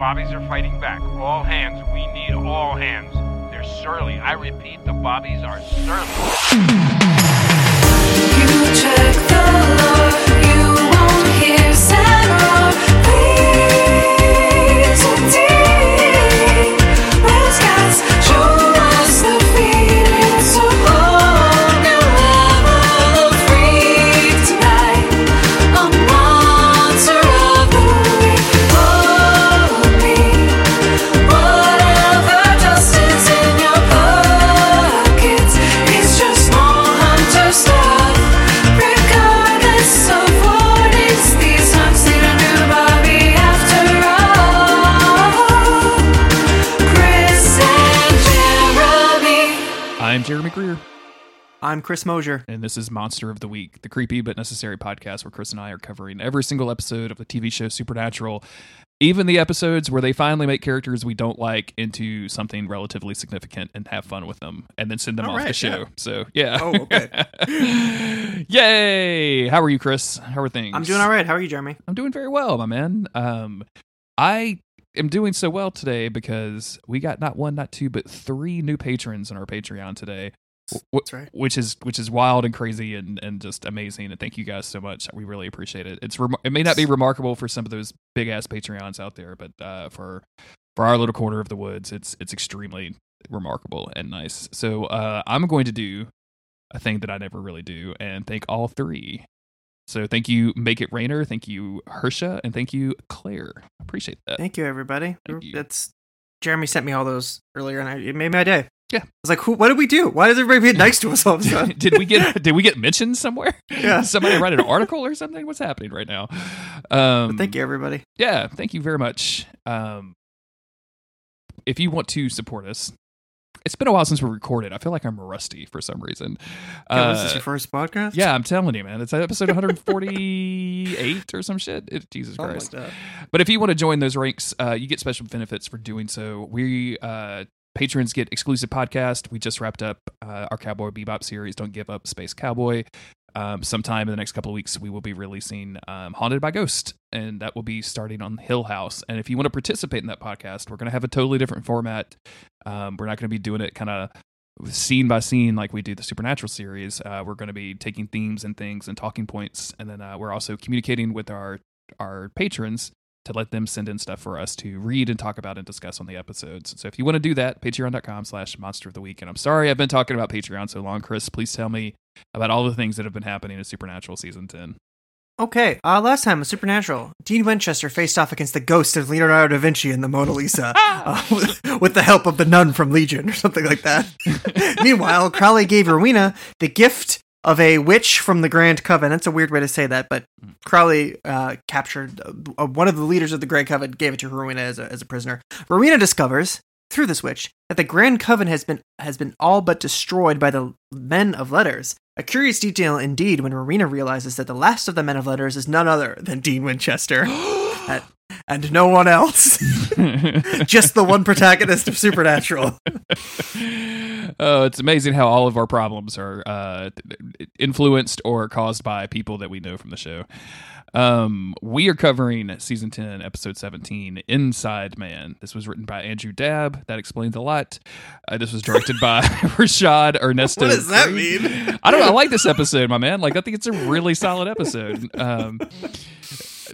Bobbies are fighting back. All hands. We need all hands. They're surly. I repeat, the bobbies are surly. You check the lure. You won't hear sad roar. Please, indeed. Red skies show us the feeling. So hold new level of free tonight. A monster of the week. Hold me. Whatever dust is in your pockets, it's just more hunter stuff. Regardless of warnings, these hunts need a new Bobby after all. Chris and Jeremy. I'm Jeremy Greer, I'm Chris Mosier. and this is Monster of the Week, the creepy but necessary podcast where Chris and I are covering every single episode of the TV show Supernatural, even the episodes where they finally make characters we don't like into something relatively significant and have fun with them, and then send them off the show. So, yeah. Oh, okay. Yay! How are you, Chris? How are things? I'm doing all right. How are you, Jeremy? I'm doing very well, my man. I am doing so well today because we got not one, not two, but three new patrons on our Patreon today. That's right. Which is wild and crazy and just amazing. And thank you guys so much. We really appreciate it. It may not be remarkable for some of those big ass Patreons out there, but for our little corner of the woods, it's extremely remarkable and nice. So I'm going to do a thing that I never really do and thank all three. So thank you, Make It Rainer. Thank you, Hersha, and thank you, Claire. I appreciate that. Thank you, everybody. That's Jeremy sent me all those earlier, and it made my day. Yeah, I was like, "What did we do? Why does everybody be nice to us all of a sudden? did we get mentioned somewhere? Yeah, somebody write an article or something. What's happening right now?" Thank you, everybody. Yeah, thank you very much. If you want to support us, it's been a while since we recorded. I feel like I'm rusty for some reason. Is this your first podcast? Yeah, I'm telling you, man. It's episode 148 or some shit. Jesus Christ! Like, but if you want to join those ranks, you get special benefits for doing so. Patrons get exclusive podcast. We just wrapped up our Cowboy Bebop series, Don't Give Up, Space Cowboy. Sometime in the next couple of weeks, we will be releasing Haunted by Ghost, and that will be starting on Hill House. And if you want to participate in that podcast, we're going to have a totally different format. We're not going to be doing it kind of scene by scene like we do the Supernatural series. We're going to be taking themes and things and talking points, and then we're also communicating with our patrons to let them send in stuff for us to read and talk about and discuss on the episodes. So if you want to do that, patreon.com/monsteroftheweek. And I'm sorry I've been talking about Patreon so long, Chris. Please tell me about all the things that have been happening in Supernatural Season 10. Okay, last time on Supernatural, Dean Winchester faced off against the ghost of Leonardo da Vinci in the Mona Lisa with the help of the nun from Legion or something like that. Meanwhile, Crowley gave Rowena the gift of a witch from the Grand Coven. That's a weird way to say that, but Crowley captured one of the leaders of the Grand Coven, gave it to Rowena as a prisoner. Rowena discovers, through this witch, that the Grand Coven has been all but destroyed by the Men of Letters. A curious detail indeed when Rowena realizes that the last of the Men of Letters is none other than Dean Winchester. And no one else. Just the one protagonist of Supernatural. Oh, it's amazing how all of our problems are influenced or caused by people that we know from the show. We are covering Season 10, Episode 17, Inside Man. This was written by Andrew Dabb. That explains a lot. This was directed by Rashad Ernesto. What does that mean? I don't know. I like this episode, my man. Like, I think it's a really solid episode.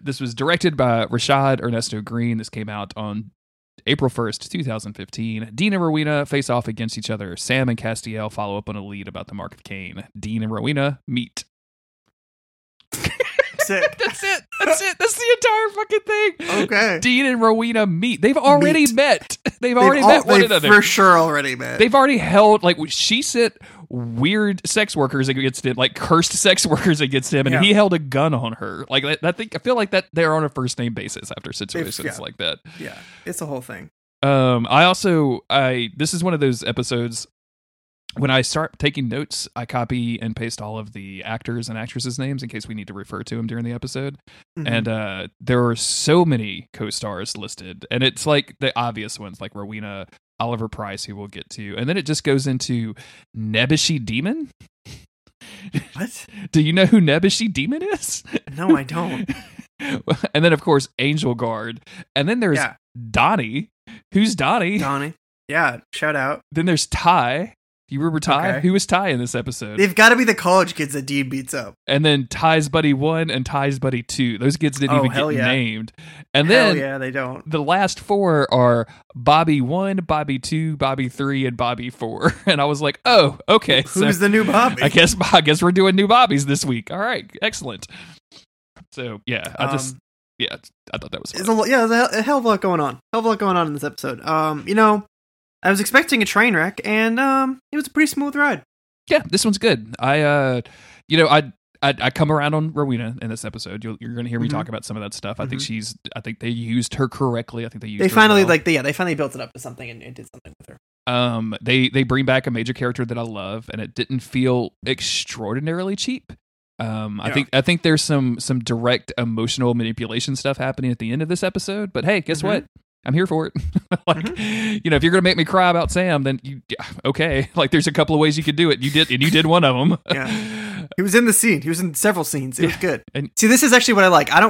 This was directed by Rashad Ernesto Green. This came out on April 1st, 2015. Dean and Rowena face off against each other. Sam and Castiel follow up on a lead about the Mark of Cain. Dean and Rowena meet. That's it. That's the entire fucking thing. Okay. Dean and Rowena meet. They've already met. They've already met one another. They've for sure already met. They've already held, like, she sent weird sex workers against him, like cursed sex workers against him, and he held a gun on her. Like, I feel like they're on a first name basis after situations like that. Yeah, it's a whole thing. This is one of those episodes. When I start taking notes, I copy and paste all of the actors and actresses' names in case we need to refer to them during the episode. Mm-hmm. And there are so many co-stars listed. And it's like the obvious ones, like Rowena, Oliver Price, who we'll get to. And then it just goes into Nebuchadnezzar Demon. What? Do you know who Nebuchadnezzar Demon is? No, I don't. And then, of course, Angel Guard. And then there's Donnie. Who's Donnie? Donnie. Yeah, shout out. Then there's Ty. Do you remember Ty? Okay. Who was Ty in this episode? They've got to be the college kids that Dean beats up. And then Ty's buddy 1 and Ty's buddy 2. Those kids didn't even get named. And then they don't. The last 4 are Bobby 1, Bobby 2, Bobby 3, and Bobby 4. And I was like, oh, okay. Who's the new Bobby? I guess we're doing new Bobbies this week. All right, excellent. So yeah, I thought that was fun. There's a hell of a lot going on. Hell of a lot going on in this episode. I was expecting a train wreck, and it was a pretty smooth ride. Yeah, this one's good. I come around on Rowena in this episode. You're going to hear me talk about some of that stuff. I think they used her correctly. I think they finally built it up to something and did something with her. They bring back a major character that I love, and it didn't feel extraordinarily cheap. I think there's some direct emotional manipulation stuff happening at the end of this episode, but hey, guess what? I'm here for it. If you're going to make me cry about Sam, then okay. Like, there's a couple of ways you could do it. You did one of them. Yeah. He was in the scene. He was in several scenes. It was good. And see, this is actually what I like. I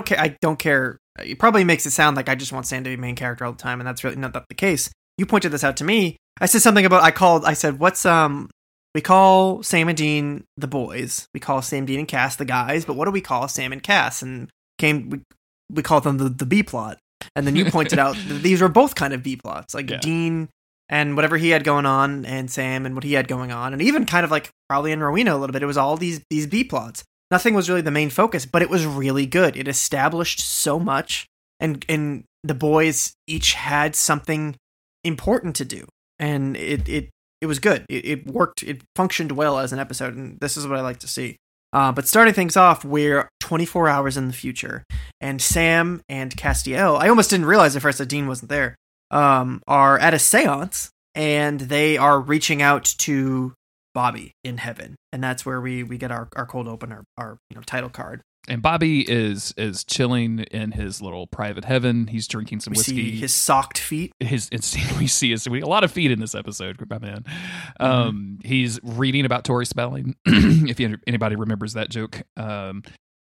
don't care. It probably makes it sound like I just want Sam to be main character all the time. And that's really not the case. You pointed this out to me. I said something about, I said, we call Sam and Dean the boys. We call Sam, Dean, and Cass the guys, but what do we call Sam and Cass? And we call them the B plot. And then you pointed out that these were both kind of B plots, Dean and whatever he had going on, and Sam and what he had going on, and even kind of like Crowley and Rowena a little bit. It was all these B plots. Nothing was really the main focus, but it was really good. It established so much, and the boys each had something important to do, and it was good. It worked. It functioned well as an episode, and this is what I like to see. But starting things off, we're 24 hours in the future, and Sam and Castiel, I almost didn't realize at first that Dean wasn't there, are at a seance, and they are reaching out to Bobby in heaven. And that's where we get our cold open, our title card. And Bobby is chilling in his little private heaven. He's drinking some whiskey. We see his socked feet. A lot of feet in this episode, my man. He's reading about Tori Spelling, if anybody remembers that joke.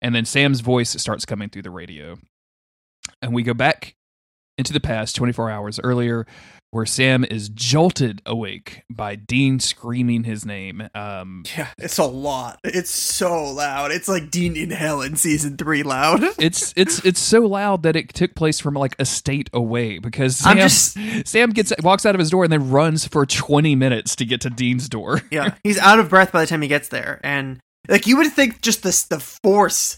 And then Sam's voice starts coming through the radio. And we go back into the past 24 hours earlier, where Sam is jolted awake by Dean screaming his name. It's a lot. It's so loud. It's like Dean in hell in season 3 loud. It's so loud that it took place from like a state away, because Sam walks out of his door and then runs for 20 minutes to get to Dean's door. Yeah, he's out of breath by the time he gets there, and like you would think just the force.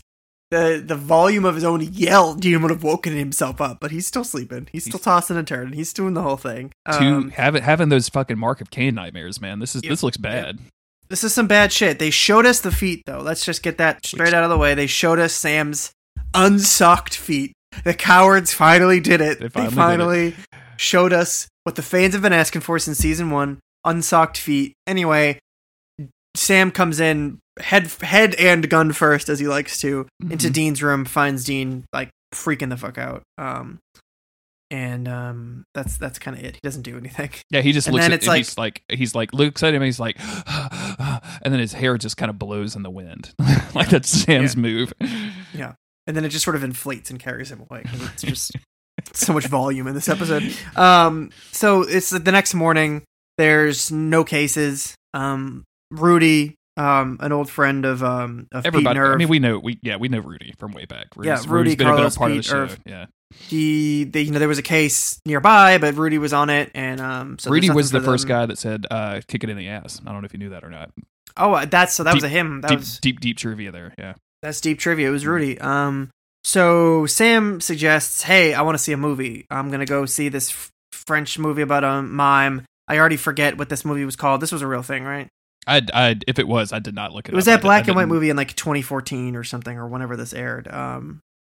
The volume of his own yell, Dean would have woken himself up, but he's still sleeping. He's still tossing and turning. He's doing the whole thing. Having those fucking Mark of Cain nightmares, man. This looks bad. Yeah. This is some bad shit. They showed us the feet, though. Let's just get that straight out of the way. They showed us Sam's unsocked feet. The cowards finally did it. They finally showed us what the fans have been asking for since season 1, unsocked feet. Anyway, Sam comes in head and gun first, as he likes to, into Dean's room, finds Dean like freaking the fuck out, and that's kind of it. He doesn't do anything. Yeah, he just looks at him. He's like looks at him, and he's like, and then his hair just kind of blows in the wind. Like that's Sam's move. Yeah, and then it just sort of inflates and carries him away. It's just so much volume in this episode. So it's the next morning. There's no cases. Rudy, an old friend of everybody. Pete Nerve. I mean, we know Rudy from way back. Rudy's been Carlos, a part Pete, of the show. Irv. Yeah, there was a case nearby, but Rudy was on it, and so Rudy was the first guy that said, "Kick it in the ass." I don't know if you knew that or not. Oh, that was him. That was deep trivia there. Yeah, that's deep trivia. It was Rudy. So Sam suggests, "Hey, I want to see a movie. I'm gonna go see this French movie about a mime. I already forget what this movie was called. This was a real thing, right?" If it was, I did not look it up. It was that black and white movie in like 2014 or something, or whenever this aired.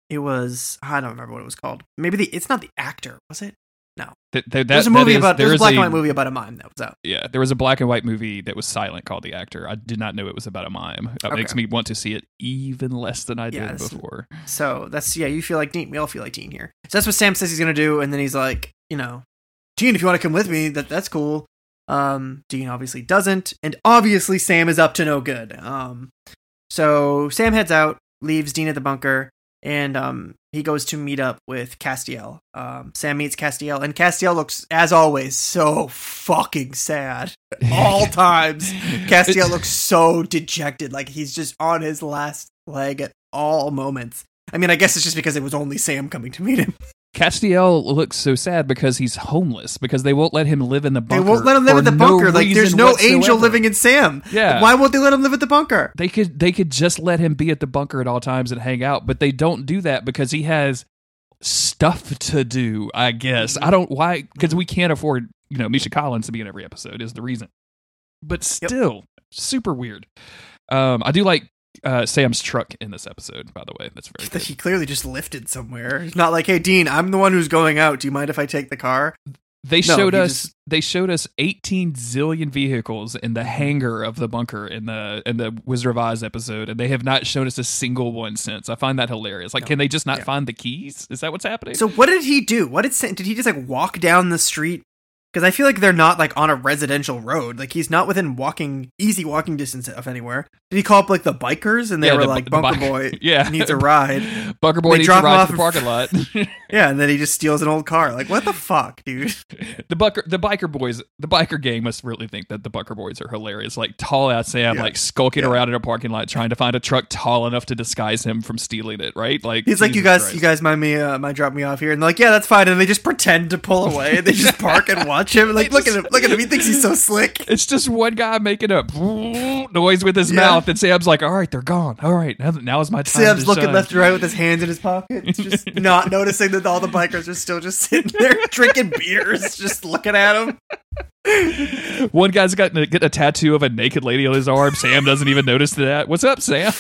It was, I don't remember what it was called. Maybe it's not The Actor, was it? No. There was a black and white movie about a mime that was out. Yeah, there was a black and white movie that was silent called The Actor. I did not know it was about a mime. That makes me want to see it even less than I did before. So that's, you feel like Dean. We all feel like Dean here. So that's what Sam says he's going to do. And then he's like, Dean, if you want to come with me, that's cool. Dean obviously doesn't, and obviously Sam is up to no good. So Sam heads out, leaves Dean at the bunker, and he goes to meet up with Castiel. Sam meets Castiel, and Castiel looks, as always, so fucking sad. All times, Castiel looks so dejected, like he's just on his last leg at all moments. I mean, I guess it's just because it was only Sam coming to meet him. Castiel looks so sad because he's homeless, because they won't let him live in the bunker. They won't let him live in the bunker. Like, there's no angel living in Sam. Yeah. Like, why won't they let him live at the bunker? They could just let him be at the bunker at all times and hang out, but they don't do that because he has stuff to do, I guess. I don't, why? Because we can't afford, Misha Collins to be in every episode is the reason. But still, super weird. I do like Sam's truck in this episode, by the way. That's very good. He clearly just lifted somewhere. It's not like, hey Dean, I'm the one who's going out, do you mind if I take the car? They showed us 18 zillion vehicles in the hangar of the bunker in the Wizard of Oz episode, and they have not shown us a single one since. I find that hilarious. Like, can they just not find the keys? Is that what's happening? So what did he do? What did Sam, did he just like walk down the street? Because I feel like they're not like on a residential road. Like, he's not within easy walking distance of anywhere. Did he call up like the bikers and they were like, Bunker Boy needs a ride. Bunker Boy needs a ride to the parking lot. Yeah, and then he just steals an old car. Like, what the fuck, dude? The biker gang must really think that the Bunker Boys are hilarious. Like, tall ass Sam, like skulking around in a parking lot trying to find a truck tall enough to disguise him from stealing it. Right? Like, he's like, Jesus Christ. You guys mind me? Drop me off here. And they're like, yeah, that's fine. And they just pretend to pull away. They just park and watch. Him, like, look at him, he thinks he's so slick. It's just one guy making a noise with his mouth, and Sam's like, alright, they're gone, alright, now is my time. Sam's looking left and right with his hands in his pocket. It's just not noticing that all the bikers are still just sitting there drinking beers, just looking at him. One guy's got a tattoo of a naked lady on his arm. Sam doesn't even notice that. What's up, Sam?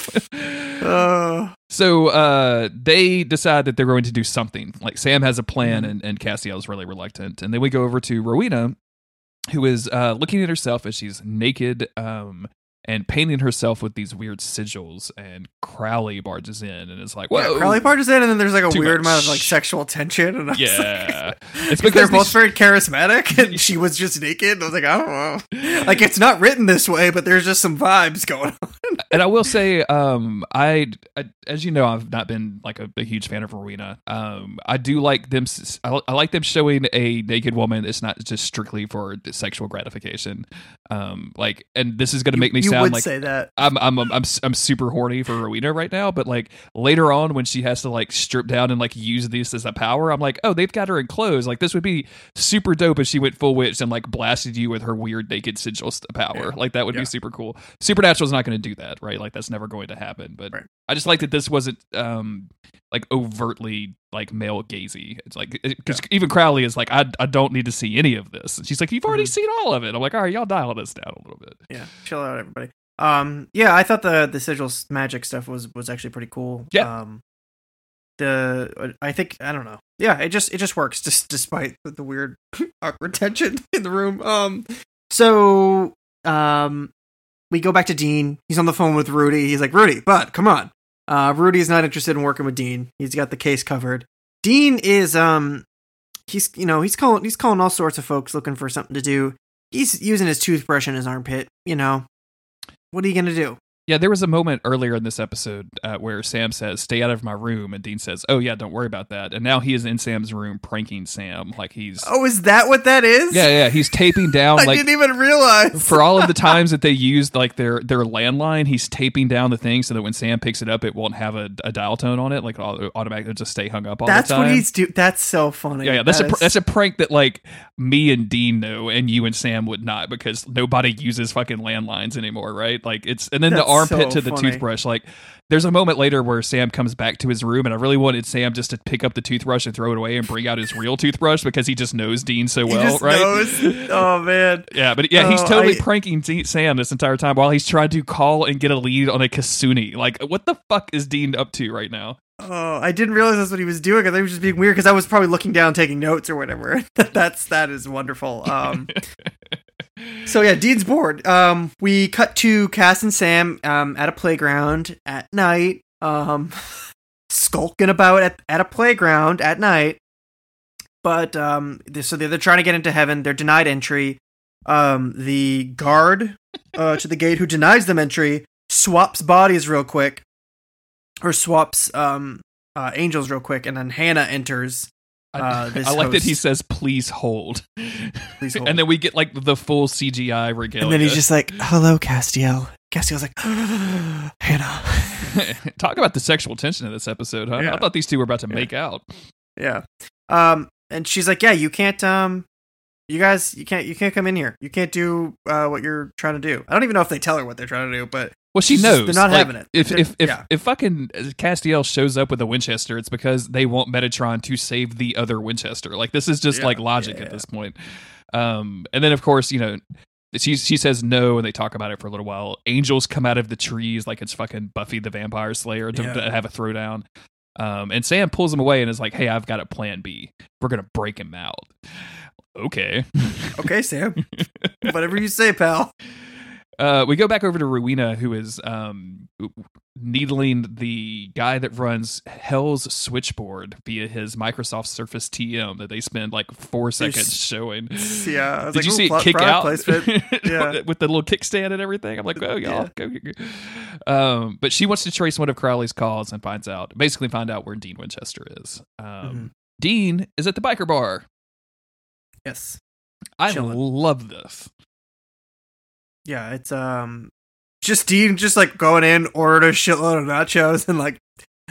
So they decide that they're going to do something. Like, Sam has a plan, and Castiel is really reluctant. And then we go over to Rowena, who is looking at herself as she's naked and painting herself with these weird sigils. And Crowley barges in and is like, "Whoa!" Yeah, Crowley barges in, and then there's like a weird amount of like sexual tension. And I was like, it's because they're both very charismatic, and she was just naked. And I was like, I don't know, like, it's not written this way, but there's just some vibes going on. And I will say, I as you know, I've not been like a huge fan of Rowena. I do like them. I like them showing a naked woman. It's not just strictly for sexual gratification. Like, and this is going to make me sound like I'm super horny for Rowena right now. But like later on, when she has to like strip down and like use this as a power, I'm like, oh, they've got her in clothes. Like, this would be super dope if she went full witch and like blasted you with her weird naked sigil power. Yeah. Like, that would be super cool. Supernatural's not going to do that, right? Like, that's never going to happen. But I just like that this wasn't like overtly like male gazy. It's like, because even Crowley is like, I don't need to see any of this. And she's like, you've already seen all of it. I'm like, all right, y'all dial this down a little bit. Yeah, chill out, everybody. I thought the sigil magic stuff was actually pretty cool. Yeah. I don't know. Yeah, it just works despite the weird awkward tension in the room. We go back to Dean. He's on the phone with Rudy. He's like, Rudy, but come on. Rudy's not interested in working with Dean. He's got the case covered. Dean is, he's calling all sorts of folks looking for something to do. He's using his toothbrush in his armpit. What are you going to do? Yeah, there was a moment earlier in this episode where Sam says, stay out of my room. And Dean says, oh, yeah, don't worry about that. And now he is in Sam's room pranking Sam. Like, he's... Oh, is that what that is? Yeah. He's taping down. I didn't even realize. For all of the times that they used like their landline, he's taping down the thing so that when Sam picks it up, it won't have a dial tone on it. Like, automatically just stay hung up all the time. That's what he's doing. That's so funny. Yeah. That's a prank that like me and Dean know and you and Sam would not, because nobody uses fucking landlines anymore, right? Like, it's... And then the armpit so to the funny. Toothbrush. Like, there's a moment later where Sam comes back to his room, and I really wanted Sam just to pick up the toothbrush and throw it away and bring out his real toothbrush, because he just knows Dean so well, right? Knows. Oh man, yeah, but yeah, he's totally pranking Sam this entire time while he's trying to call and get a lead on a Kasuni. Like, what the fuck is Dean up to right now? Oh, I didn't realize that's what he was doing. I thought he was just being weird because I was probably looking down, taking notes or whatever. that is wonderful. So yeah, Dean's bored. We cut to Cass and Sam at a playground at night, skulking about at a playground at night. But they're trying to get into heaven. They're denied entry. The guard to the gate who denies them entry swaps bodies real quick, or swaps angels real quick, and then Hannah enters. I like that he says, "Please hold." Please hold. And then we get like the full CGI regalia. And then he's just like, "Hello, Castiel." Castiel's like, "Hannah." Talk about the sexual tension in this episode, huh? Yeah. I thought these two were about to make out. Yeah. And she's like, "Yeah, you can't. You can't come in here. You can't do what you're trying to do." I don't even know if they tell her what they're trying to do, but. Well, she knows. They're not having it. If fucking Castiel shows up with a Winchester, it's because they want Metatron to save the other Winchester. Like, this is just like logic at this point. And then, of course, you know, she says no, and they talk about it for a little while. Angels come out of the trees like it's fucking Buffy the Vampire Slayer to have a throwdown. And Sam pulls him away and is like, "Hey, I've got a plan B. We're going to break him out." Okay, Sam. Whatever you say, pal. We go back over to Rowena, who is needling the guy that runs Hell's Switchboard via his Microsoft Surface TM that they spend like 4 seconds showing. Yeah, I was did like, you see it kick out with the little kickstand and everything? I'm like, "Oh, y'all, go." But she wants to trace one of Crowley's calls and find out where Dean Winchester is. Dean is at the biker bar. Yes, I love this. Yeah, it's just Dean just like going in, ordered a shitload of nachos, and like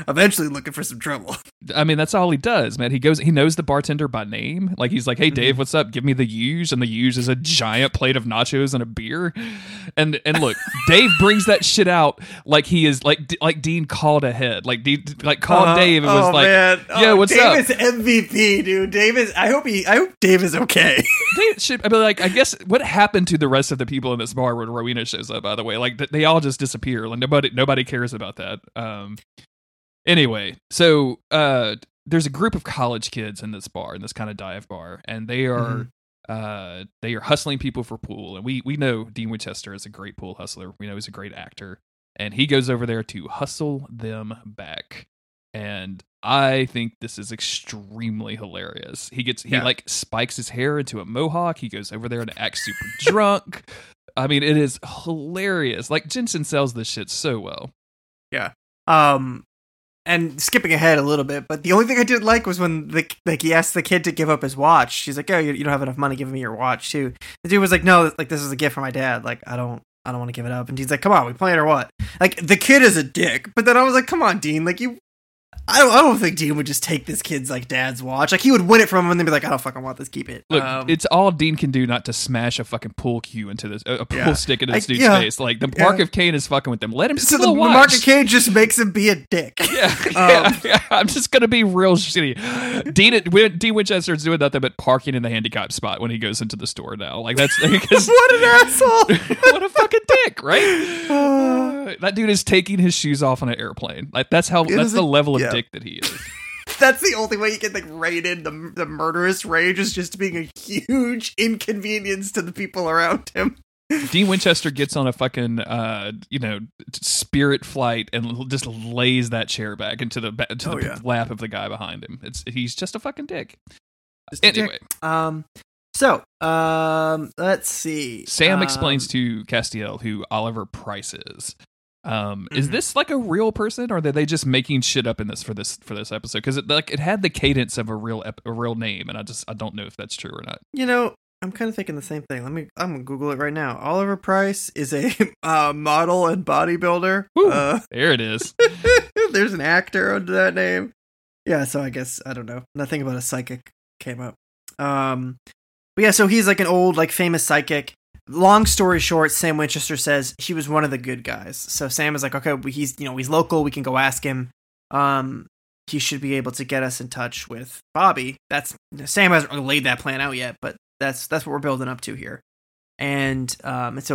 eventually looking for some trouble. I mean, that's all he does, man. He goes, he knows the bartender by name. Like, he's like, "Hey, Dave, what's up? Give me the use," and the use is a giant plate of nachos and a beer. And look, Dave brings that shit out like he is like Dean called ahead, like Dean like called Dave and was like, "Man. Yo, what's up?" Dave is MVP, dude. Dave is. I hope Dave is okay. Dave should. I mean, like, I guess what happened to the rest of the people in this bar when Rowena shows up? By the way, like they all just disappear. Like nobody cares about that. Anyway, so there's a group of college kids in this bar, in this kind of dive bar, and they are they are hustling people for pool. And we know Dean Winchester is a great pool hustler. We know he's a great actor, and he goes over there to hustle them back. And I think this is extremely hilarious. He like spikes his hair into a mohawk. He goes over there and acts super drunk. I mean, it is hilarious. Like, Jensen sells this shit so well. Yeah. And skipping ahead a little bit, but the only thing I did like was when he asked the kid to give up his watch. She's like, "Oh, you don't have enough money. Give me your watch too." The dude was like, "No, like this is a gift from my dad. Like I don't want to give it up." And Dean's like, "Come on, we playing or what?" Like, the kid is a dick, but then I was like, "Come on, Dean. Like you, I don't think Dean would just take this kid's like dad's watch. Like he would win it from him and then be like, 'I don't fucking want this. Keep it.'" Look, it's all Dean can do not to smash a fucking pool cue into this stick into this dude's face. Like the Mark of Cain is fucking with them. Let him. So the watch. Mark of Cain just makes him be a dick. Yeah, I'm just gonna be real shitty. Dean Winchester's doing nothing but parking in the handicap spot when he goes into the store now. Like that's what an asshole. What a fucking dick, right? That dude is taking his shoes off on an airplane. Like that's the level of dick that he is. That's the only way you can like rein in the murderous rage, is just being a huge inconvenience to the people around him. Dean Winchester gets on a fucking spirit flight and just lays that chair back into the lap of the guy behind him. He's just a fucking dick. Anyway. So let's see. Sam explains to Castiel who Oliver Price is. Is this like a real person, or are they just making shit up in this for this episode? Because it had the cadence of a real name, and I don't know if that's true or not. You know, I'm kind of thinking the same thing. I'm gonna Google it right now. Oliver Price is a model and bodybuilder. Woo, there it is. There's an actor under that name. Yeah, so I guess I don't know. Nothing about a psychic came up. But yeah, so he's like an old like famous psychic. Long story short, Sam Winchester says he was one of the good guys. So Sam is like, "Okay, he's local. We can go ask him. He should be able to get us in touch with Bobby." That's Sam hasn't really laid that plan out yet, but that's what we're building up to here. And it's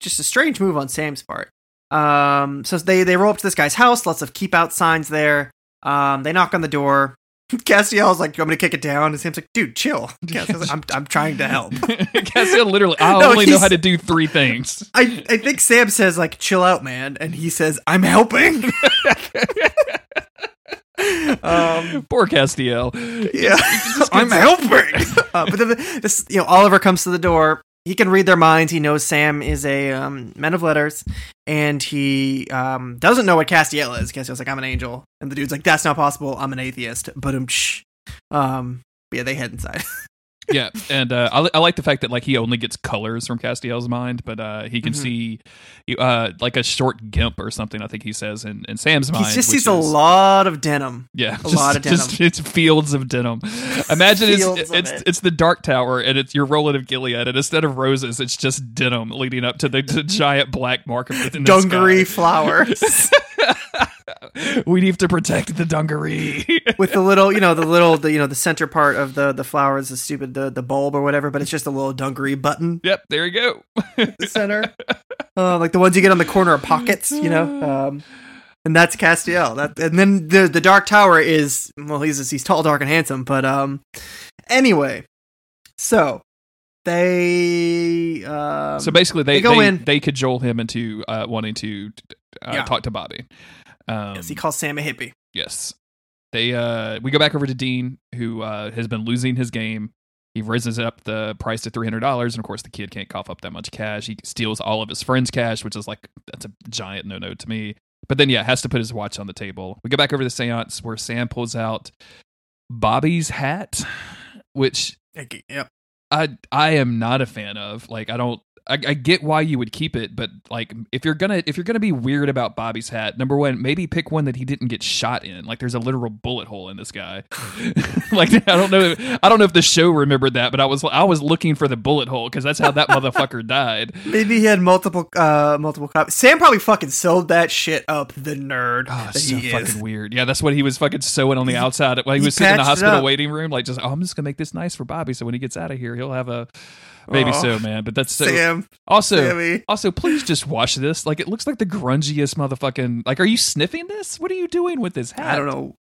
just a strange move on Sam's part. So they roll up to this guy's house. Lots of keep out signs there. They knock on the door. Castiel's like, "You want me to kick it down?" And Sam's like, "Dude, chill." Castiel's like, I'm trying to help. Castiel literally, I only know how to do three things. I think Sam says, like, "Chill out, man." And he says, "I'm helping." Poor Castiel. Yeah. I'm helping. But then Oliver comes to the door. he can read their minds. He knows Sam is a man of letters, and he doesn't know what Castiel is. Castiel's like, I'm an angel. And the dude's like, that's not possible. I'm an atheist. But yeah, they head inside. Yeah, and I like the fact that like he only gets colors from Castiel's mind, but he can see like a short gimp or something, I think he says, in Sam's mind. He just sees a lot of denim. Yeah, a lot of denim. It's fields of denim. Imagine it's the Dark Tower, and it's you're rolling of Gilead, and instead of roses, it's just denim leading up to the giant black marker within the dungaree flowers. We need to protect the dungaree with the center part of the flowers, the bulb or whatever, but it's just a little dungaree button. Yep, there you go. The center, like the ones you get on the corner of pockets, and that's Castiel. And then the Dark Tower is he's tall, dark, and handsome. But anyway, so. So basically, they cajole him into wanting to talk to Bobby. Yes, he calls Sam a hippie. Yes, we go back over to Dean, who has been losing his game. He raises up the price to $300, and of course, the kid can't cough up that much cash. He steals all of his friends' cash, which is like that's a giant no-no to me. But then, has to put his watch on the table. We go back over to the seance where Sam pulls out Bobby's hat, which I am not a fan of. Like, I get why you would keep it, but like if you're gonna be weird about Bobby's hat, number one, maybe pick one that he didn't get shot in. Like, there's a literal bullet hole in this guy. Like, I don't know if the show remembered that, but I was looking for the bullet hole because that's how that motherfucker died. Maybe he had multiple copies. Sam probably fucking sold that shit up. The nerd. Oh, that so he fucking is. Weird. Yeah, that's what he was fucking sewing on the outside while he was sitting in the hospital waiting room. Like, I'm just gonna make this nice for Bobby, so when he gets out of here, he'll have a. Maybe so, man. But that's so. Sam, also, please just wash this. Like, it looks like the grungiest motherfucking. Like, are you sniffing this? What are you doing with this hat?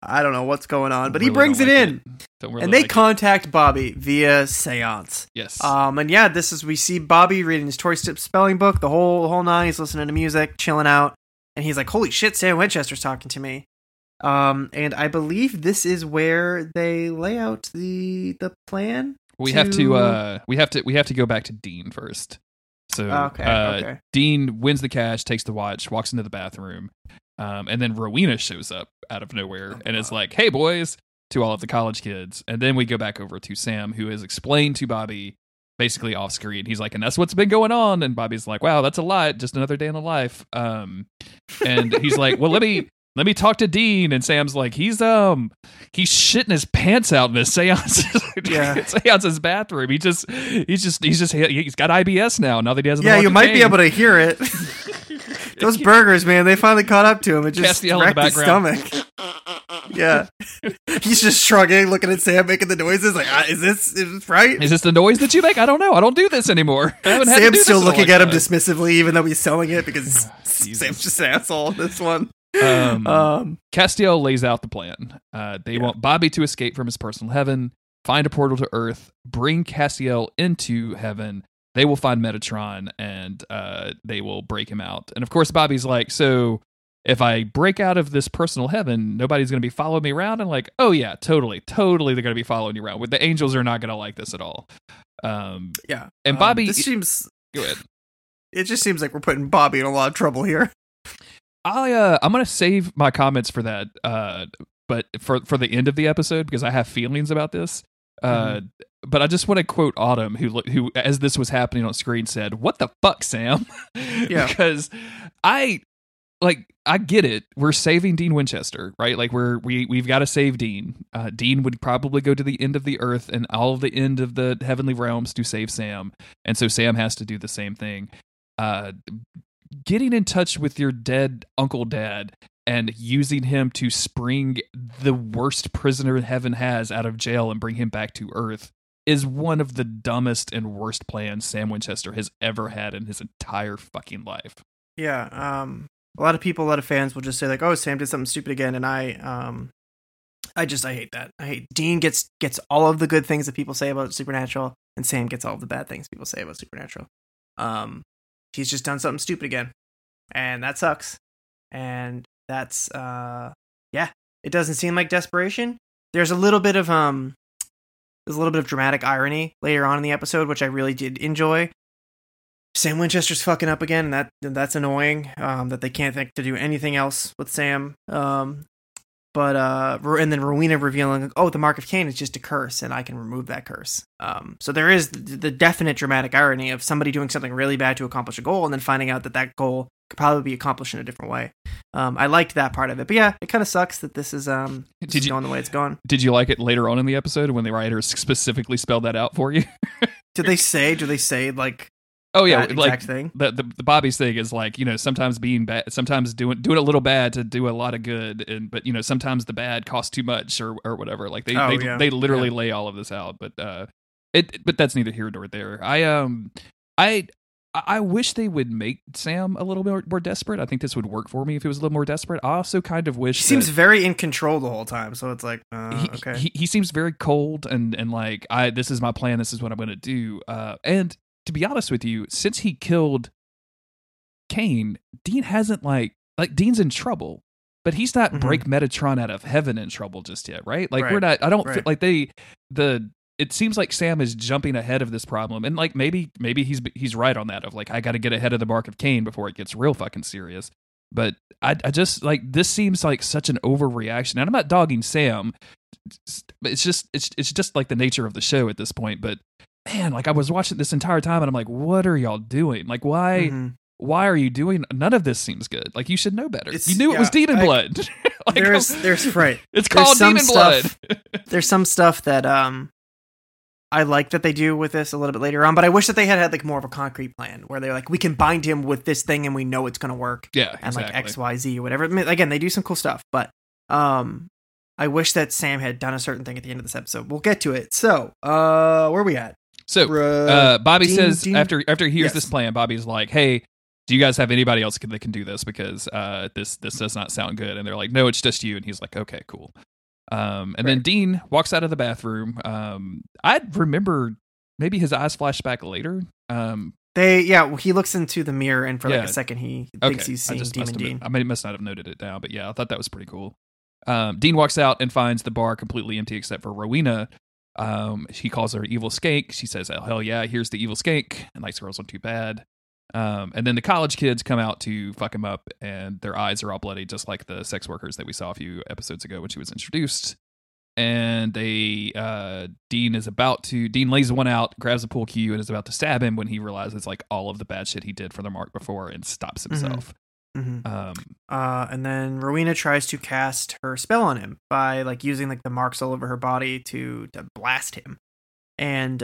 I don't know what's going on. But really he brings it in, and they contact Bobby via seance. Yes. And yeah, this is we see Bobby reading his Tori Spelling book the whole nine. He's listening to music, chilling out, and he's like, "Holy shit, Sam Winchester's talking to me." And I believe this is where they lay out the plan. We have to go back to Dean first. So okay. Dean wins the cash, takes the watch, walks into the bathroom, and then Rowena shows up out of nowhere and is like, "Hey boys," to all of the college kids. And then we go back over to Sam, who has explained to Bobby basically off screen. He's like, "And that's what's been going on." And Bobby's like, "Wow, that's a lot. Just another day in the life." And he's like, "Well, let me talk to Dean," and Sam's like, he's shitting his pants out in this seance's bathroom. He's got IBS now that he hasn't. Yeah, you might be able to hear it. Those burgers, man, they finally caught up to him. It just wrecked his stomach. Yeah, he's just shrugging, looking at Sam, making the noises. Like, is this right? Is this the noise that you make? I don't know. I don't do this anymore. Sam's still looking at him dismissively, even though he's selling it because Sam's just an asshole on this one. Castiel lays out the plan. They want Bobby to escape from his personal heaven, find a portal to Earth, bring Castiel into heaven. They will find Metatron, and they will break him out. And of course, Bobby's like, "So if I break out of this personal heaven, nobody's going to be following me around." And like, "Oh yeah, totally, they're going to be following you around. The angels are not going to like this at all." And Bobby, this seems. Go ahead. It just seems like we're putting Bobby in a lot of trouble here. I'm going to save my comments for that, but for the end of the episode, because I have feelings about this. But I just want to quote Autumn, who as this was happening on screen, said, "What the fuck, Sam?" Yeah. Because I get it. We're saving Dean Winchester, right? Like we've got to save Dean. Dean would probably go to the end of the earth and all of the end of the heavenly realms to save Sam. And so Sam has to do the same thing. Getting in touch with your dead uncle dad and using him to spring the worst prisoner heaven has out of jail and bring him back to Earth is one of the dumbest and worst plans Sam Winchester has ever had in his entire fucking life. Yeah. A lot of people, a lot of fans will just say like, "Oh, Sam did something stupid again." And I hate that. I hate Dean gets all of the good things that people say about Supernatural, and Sam gets all of the bad things people say about Supernatural. He's just done something stupid again, and that sucks. And that's it doesn't seem like desperation. There's a little bit of dramatic irony later on in the episode, which I really did enjoy, Sam Winchester's fucking up again, and that's annoying that they can't think to do anything else with Sam. But and then Rowena revealing, oh, the Mark of Cain is just a curse, and I can remove that curse. So there is the definite dramatic irony of somebody doing something really bad to accomplish a goal, and then finding out that goal could probably be accomplished in a different way. I liked that part of it, but yeah, it kind of sucks that this is going the way it's going. Did you like it later on in the episode when the writers specifically spelled that out for you? Do they say like? Oh yeah, that like thing? The Bobby's thing is like, you know, sometimes being bad, sometimes doing a little bad to do a lot of good, but you know, sometimes the bad costs too much or whatever. Like they literally lay all of this out, but that's neither here nor there. I wish they would make Sam a little bit more desperate. I think this would work for me if he was a little more desperate. I also kind of wish... He seems very in control the whole time, so it's like, okay. He seems very cold and like, this is my plan, this is what I'm going to do. And to be honest with you, since he killed Cain, Dean hasn't like Dean's in trouble, but he's not break Metatron out of heaven in trouble just yet, right? Like we're not... I don't feel like it seems like Sam is jumping ahead of this problem, and like maybe he's right on that. Of like, I got to get ahead of the Mark of Cain before it gets real fucking serious. But I just like, this seems like such an overreaction. And I'm not dogging Sam. It's just like the nature of the show at this point. But man, like I was watching this entire time, and I'm like, what are y'all doing? Like, why are you doing? None of this seems good. Like, you should know better. It was Dean in Blood. Like, there's right. It's called Dean in Blood. There's some stuff that I like that they do with this a little bit later on, but I wish that they had like more of a concrete plan where they're like, we can bind him with this thing and we know it's going to work. Yeah, and exactly. Like X, Y, Z or whatever. I mean, again, they do some cool stuff, but I wish that Sam had done a certain thing at the end of this episode. We'll get to it. So where are we at? So Bobby says after he hears this plan, Bobby's like, hey, do you guys have anybody else that can do this? Because this does not sound good. And they're like, no, it's just you. And he's like, okay, cool. Then Dean walks out of the bathroom. I remember maybe his eyes flash back later. He looks into the mirror and for like a second he thinks he's seeing Demon Dean. I must not have noted it now, but yeah, I thought that was pretty cool. Dean walks out and finds the bar completely empty except for Rowena. He calls her evil skank. She says, oh, hell yeah, here's the evil skank. And likes girls aren't too bad. And then the college kids come out to fuck him up, and their eyes are all bloody, just like the sex workers that we saw a few episodes ago when she was introduced. And Dean lays one out, grabs a pool cue, and is about to stab him when he realizes like all of the bad shit he did for the Mark before and stops himself. Mm-hmm. And then Rowena tries to cast her spell on him by like using like the marks all over her body to blast him. And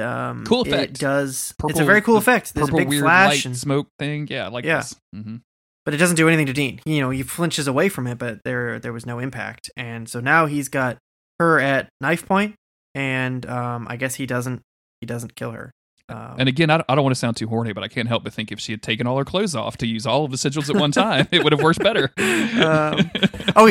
cool effect. It does purple, it's a very cool effect. There's a big weird flash and smoke thing. Yeah, like this. Mm-hmm. But it doesn't do anything to Dean. You know, he flinches away from it, but there was no impact. And so now he's got her at knife point, and I guess he doesn't kill her. And again, I don't want to sound too horny, but I can't help but think if she had taken all her clothes off to use all of the sigils at one time, it would have worked better.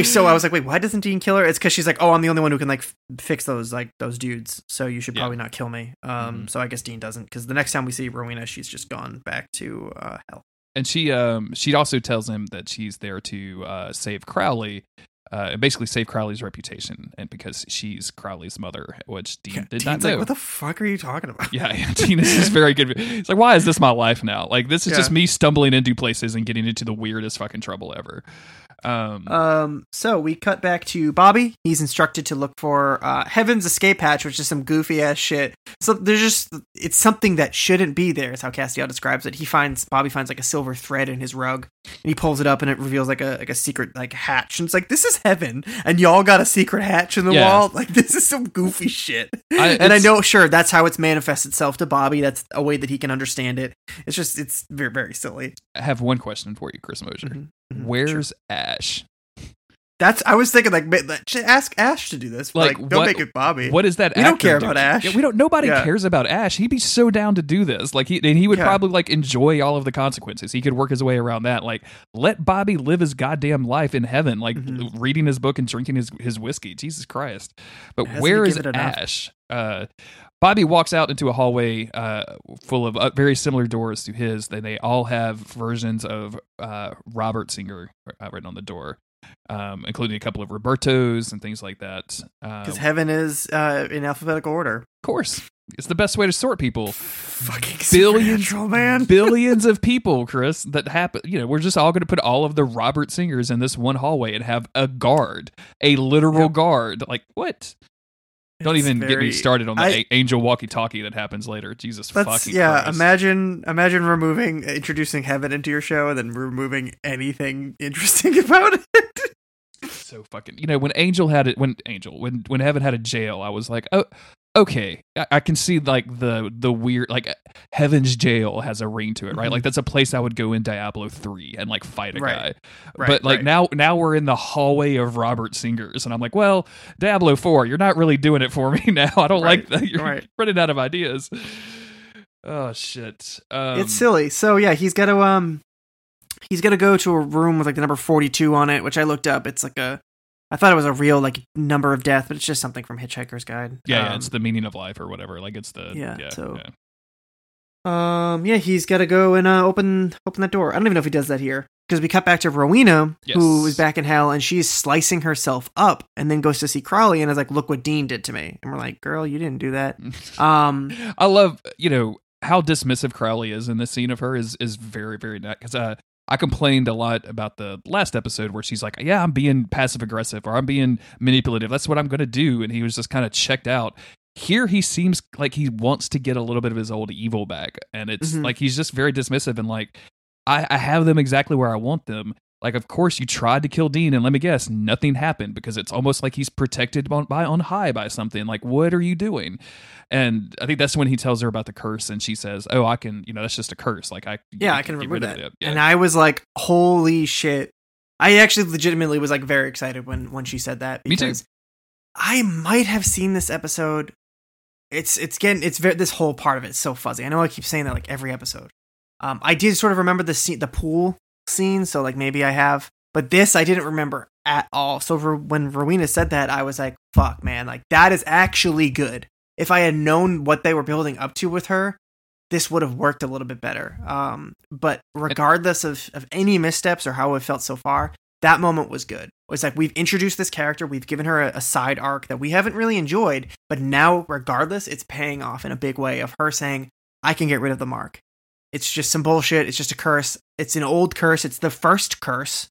So I was like, wait, why doesn't Dean kill her? It's because she's like, oh, I'm the only one who can like fix those dudes, so you should probably not kill me. So I guess Dean doesn't, because the next time we see Rowena, she's just gone back to hell. And she also tells him that she's there to save Crowley. And basically save Crowley's reputation, and because she's Crowley's mother, which Dean did not know. Like, what the fuck are you talking about? Yeah, Dean is just very good. It's like, why is this my life now? Like, this is just me stumbling into places and getting into the weirdest fucking trouble ever. So we cut back to Bobby. He's instructed to look for Heaven's escape hatch, which is some goofy ass shit. So it's something that shouldn't be there, is how Castiel describes it. Bobby finds like a silver thread in his rug, and he pulls it up, and it reveals like a secret like hatch. And it's like, this is heaven, and y'all got a secret hatch in the wall. Like, this is some goofy shit. I know, sure, that's how it's manifests itself to Bobby. That's a way that he can understand it. It's just, it's very, very silly. I have one question for you, Chris Mosier. Mm-hmm. Where's Ash? That's, I was thinking, like, ask Ash to do this. Like don't make it Bobby. What is that? We don't care about Ash. Yeah, nobody cares about Ash. He'd be so down to do this. Like, he would probably like enjoy all of the consequences. He could work his way around that. Like, let Bobby live his goddamn life in heaven, like reading his book and drinking his whiskey. Jesus Christ. But where is Ash? Bobby walks out into a hallway full of very similar doors to his. They all have versions of Robert Singer written on the door. including a couple of Robertos and things like that. Because heaven is in alphabetical order. Of course. It's the best way to sort people. Fucking supernatural, man. Billions of people, Chris, that happen. You know, we're just all going to put all of the Robert Singers in this one hallway and have a guard, a literal guard. Like, what? Don't even get me started on the angel walkie-talkie that happens later. Jesus fucking Christ. Imagine introducing heaven into your show and then removing anything interesting about it. So fucking, you know, when heaven had a jail, I was like, oh, okay, I can see like the weird, like heaven's jail has a ring to it, right? Mm-hmm. Like that's a place I would go in Diablo 3 and like fight a guy. Right, but like now we're in the hallway of Robert Singers, and I'm like, well, Diablo 4, you're not really doing it for me now. I don't like that. You're running out of ideas. Oh shit, it's silly. So yeah, he's got to go to a room with like the number 42 on it, which I looked up. It's like I thought it was a real like number of death, but it's just something from Hitchhiker's Guide. Yeah, it's the meaning of life or whatever. Like it's the he's got to go and open that door. I don't even know if he does that here because we cut back to Rowena, who is back in hell, and she's slicing herself up, and then goes to see Crowley and is like, "Look what Dean did to me," and we're like, "Girl, you didn't do that." I love how dismissive Crowley is in this scene of her is very very nice because I complained a lot about the last episode where she's like, yeah, I'm being passive aggressive or I'm being manipulative. That's what I'm going to do. And he was just kind of checked out. Here he seems like he wants to get a little bit of his old evil back. And it's like he's just very dismissive and like, I have them exactly where I want them. Like, of course, you tried to kill Dean. And let me guess, nothing happened because it's almost like he's protected on high by something. Like, what are you doing? And I think that's when he tells her about the curse. And she says, oh, I can, that's just a curse. Like, I can remove that. Yeah. And I was like, holy shit. I actually legitimately was like very excited when she said that. Because me too. I might have seen this episode. This whole part of it is so fuzzy. I know I keep saying that like every episode. I did sort of remember the scene, the pool scene, so like maybe I have, but this I didn't remember at all. So when Rowena said that, I was like, fuck man, like that is actually good. If I had known what they were building up to with her, this would have worked a little bit better. But regardless of any missteps or how it felt so far, that moment was good. It's like we've introduced this character, we've given her a side arc that we haven't really enjoyed, but now regardless, it's paying off in a big way of her saying, I can get rid of the mark. It's just some bullshit. It's just a curse. It's an old curse. It's the first curse,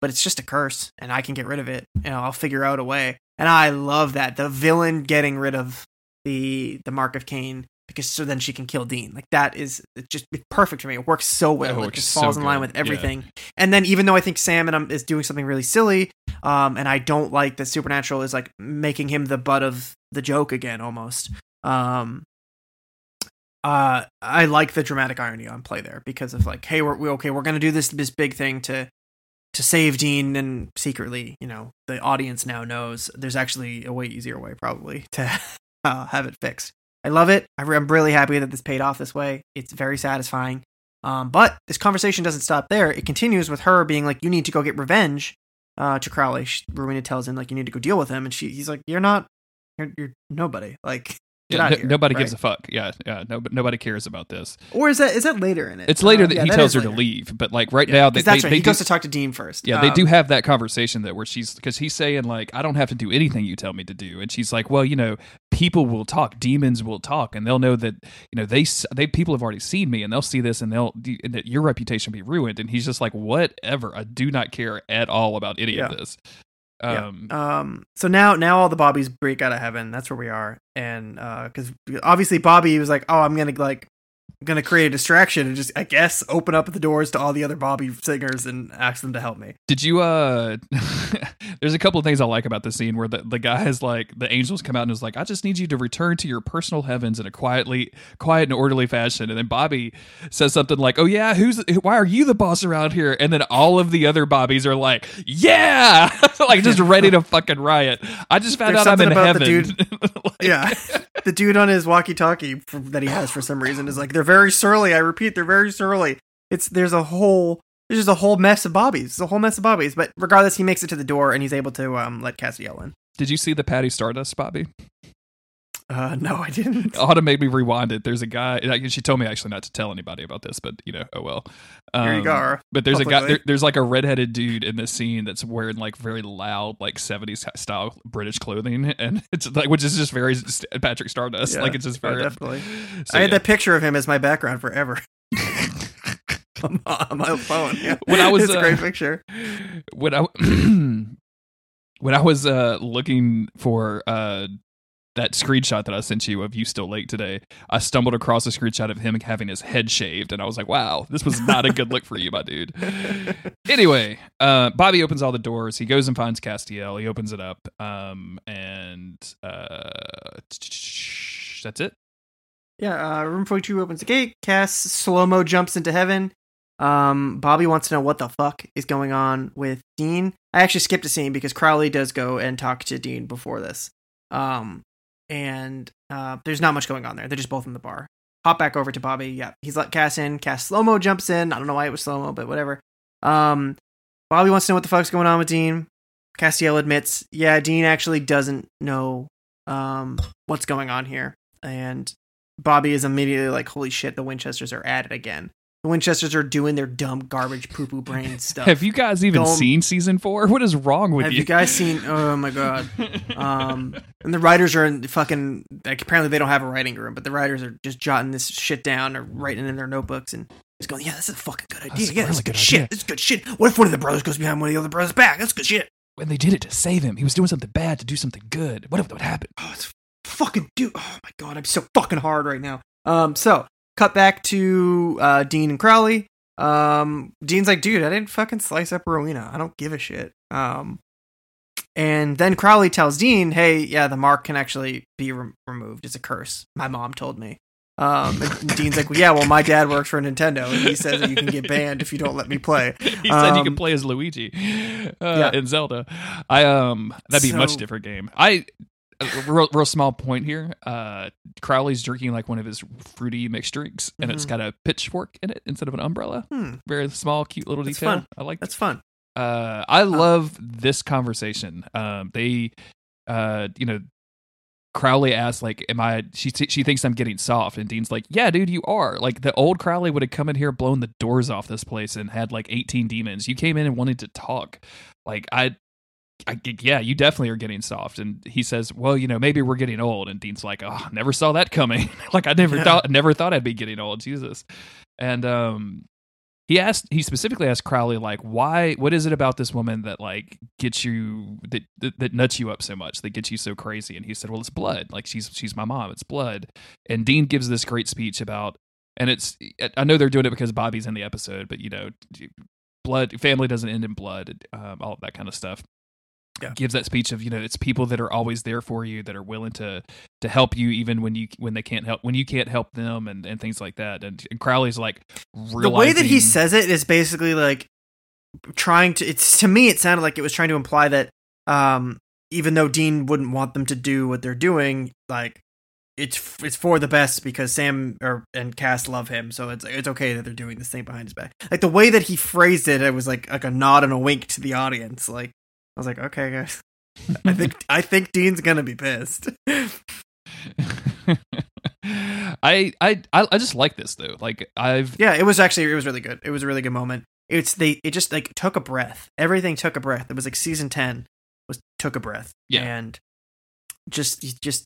but it's just a curse, and I can get rid of it. You know, I'll figure out a way. And I love that the villain getting rid of the Mark of Cain because so then she can kill Dean. Like that is just perfect for me. It works so well. It just falls in line with everything. Yeah. And then even though I think Sam is doing something really silly, and I don't like that Supernatural is like making him the butt of the joke again almost. I like the dramatic irony on play there because of like, hey, we're gonna do this big thing to save Dean, and secretly, the audience now knows there's actually a way easier way probably to have it fixed. I love it. I'm really happy that this paid off this way. It's very satisfying. But this conversation doesn't stop there. It continues with her being like, you need to go get revenge to Crowley. Rowena tells him like, you need to go deal with him, and he's like, you're nobody. Like. Yeah, nobody gives a fuck. Yeah. Nobody cares about this. Or is that later in it? It's later that he tells her to leave. But like now, he goes to talk to Dean first. Yeah, they do have that conversation that where she's because he's saying like, I don't have to do anything you tell me to do, and she's like, well, people will talk, demons will talk, and they'll know that they people have already seen me, and they'll see this, and that your reputation will be ruined. And he's just like, whatever. I do not care at all about any of this. So now all the Bobbies break out of heaven. That's where we are. And because obviously Bobby was like, oh, I'm gonna create a distraction and just I guess open up the doors to all the other Bobby Singers and ask them to help me. Did you there's a couple of things I like about this scene where the guy is like the angels come out and is like, I just need you to return to your personal heavens in a quiet and orderly fashion. And then Bobby says something like, oh yeah, why are you the boss around here? And then all of the other Bobbies are like, yeah, like just ready to fucking riot. I just found out I'm in heaven. The dude on his walkie-talkie that he has for some reason is like, they're very surly. I repeat, they're very surly. There's just a whole mess of Bobbies. It's a whole mess of Bobbies. But regardless, he makes it to the door and he's able to let Castiel in. Did you see the Patty Stardust, Bobby? No, I didn't. Autumn made me rewind it. There's a guy, and she told me actually not to tell anybody about this, but oh well. Here you go. But there's a guy. There's like a redheaded dude in this scene that's wearing like very loud, like 70s style British clothing, and it's like, which is just very Patrick Stardust. Yeah, like it's just very definitely. So, I had that picture of him as my background forever. On my phone. Yeah. When I was, it's a great picture. When I was looking for that screenshot that I sent you of You Still Late today, I stumbled across a screenshot of him having his head shaved, and I was like, wow, this was not a good look for you, my dude. Anyway, Bobby opens all the doors. He goes and finds Castiel. He opens it up, and that's it. Yeah, room 42 opens the gate. Cass slow-mo jumps into heaven. Bobby wants to know what the fuck is going on with Dean. I actually skipped a scene because Crowley does go and talk to Dean before this. And there's not much going on there. They're just both in the bar. Hop back over to Bobby. Yeah, he's let Cass in. Cass slow-mo jumps in. I don't know why it was slow-mo, but whatever. Bobby wants to know what the fuck's going on with Dean. Castiel admits, yeah, Dean actually doesn't know what's going on here. And Bobby is immediately like, holy shit, the Winchesters are at it again. The Winchesters are doing their dumb garbage poo-poo brain stuff. Have you guys even seen season 4? What is wrong with you? Have you guys seen... Oh my god. And the writers are in fucking... Like, apparently they don't have a writing room, but the writers are just jotting this shit down or writing in their notebooks and just going, yeah, this is a fucking good idea. Yeah, that's good shit. That's good shit. What if one of the brothers goes behind one of the other brothers' back? That's good shit. When they did it to save him. He was doing something bad to do something good. What if that would happen? Oh, it's fucking dude. Oh my god, I'm so fucking hard right now. So... Cut back to Dean and Crowley. Dean's like, dude, I didn't fucking slice up Rowena. I don't give a shit. And then Crowley tells Dean, hey, yeah, the mark can actually be removed. It's a curse. My mom told me. And Dean's like, well, yeah, well, my dad works for Nintendo, and he says that you can get banned if you don't let me play. He said you can play as Luigi in Zelda. That'd be a much different game. Real small point here. Crowley's drinking like one of his fruity mixed drinks, and it's got a pitchfork in it instead of an umbrella. Very small, cute little detail. Fun. I like that. That's fun. I love this conversation. Crowley asks, like, am I, she thinks I'm getting soft, and Dean's like, yeah, dude, you are. Like, the old Crowley would have come in here, blown the doors off this place, and had like 18 demons. You came in and wanted to talk. Like, yeah, you definitely are getting soft. And he says, well, maybe we're getting old. And Dean's like, oh, never saw that coming. Like, I never thought I'd be getting old. Jesus. And he specifically asked Crowley, like, why, what is it about this woman that like gets you, that nuts you up so much, that gets you so crazy? And he said, well, it's blood. Like, she's my mom. It's blood. And Dean gives this great speech about, and it's, I know they're doing it because Bobby's in the episode, but blood, family doesn't end in blood, all of that kind of stuff. Yeah. Gives that speech of, it's people that are always there for you, that are willing to help you even when you can't help them and things like that. And Crowley's like, realizing, the way that he says it is basically like trying to, it's, to me, it sounded like it was trying to imply that even though Dean wouldn't want them to do what they're doing, like it's for the best because Sam and Cass love him, so it's okay that they're doing this thing behind his back. Like the way that he phrased it, it was like a nod and a wink to the audience, like. I was like, okay, guys. I think Dean's gonna be pissed. I just like this though. Like it was really good. It was a really good moment. It just like took a breath. Everything took a breath. It was like season 10 took a breath. Yeah. And just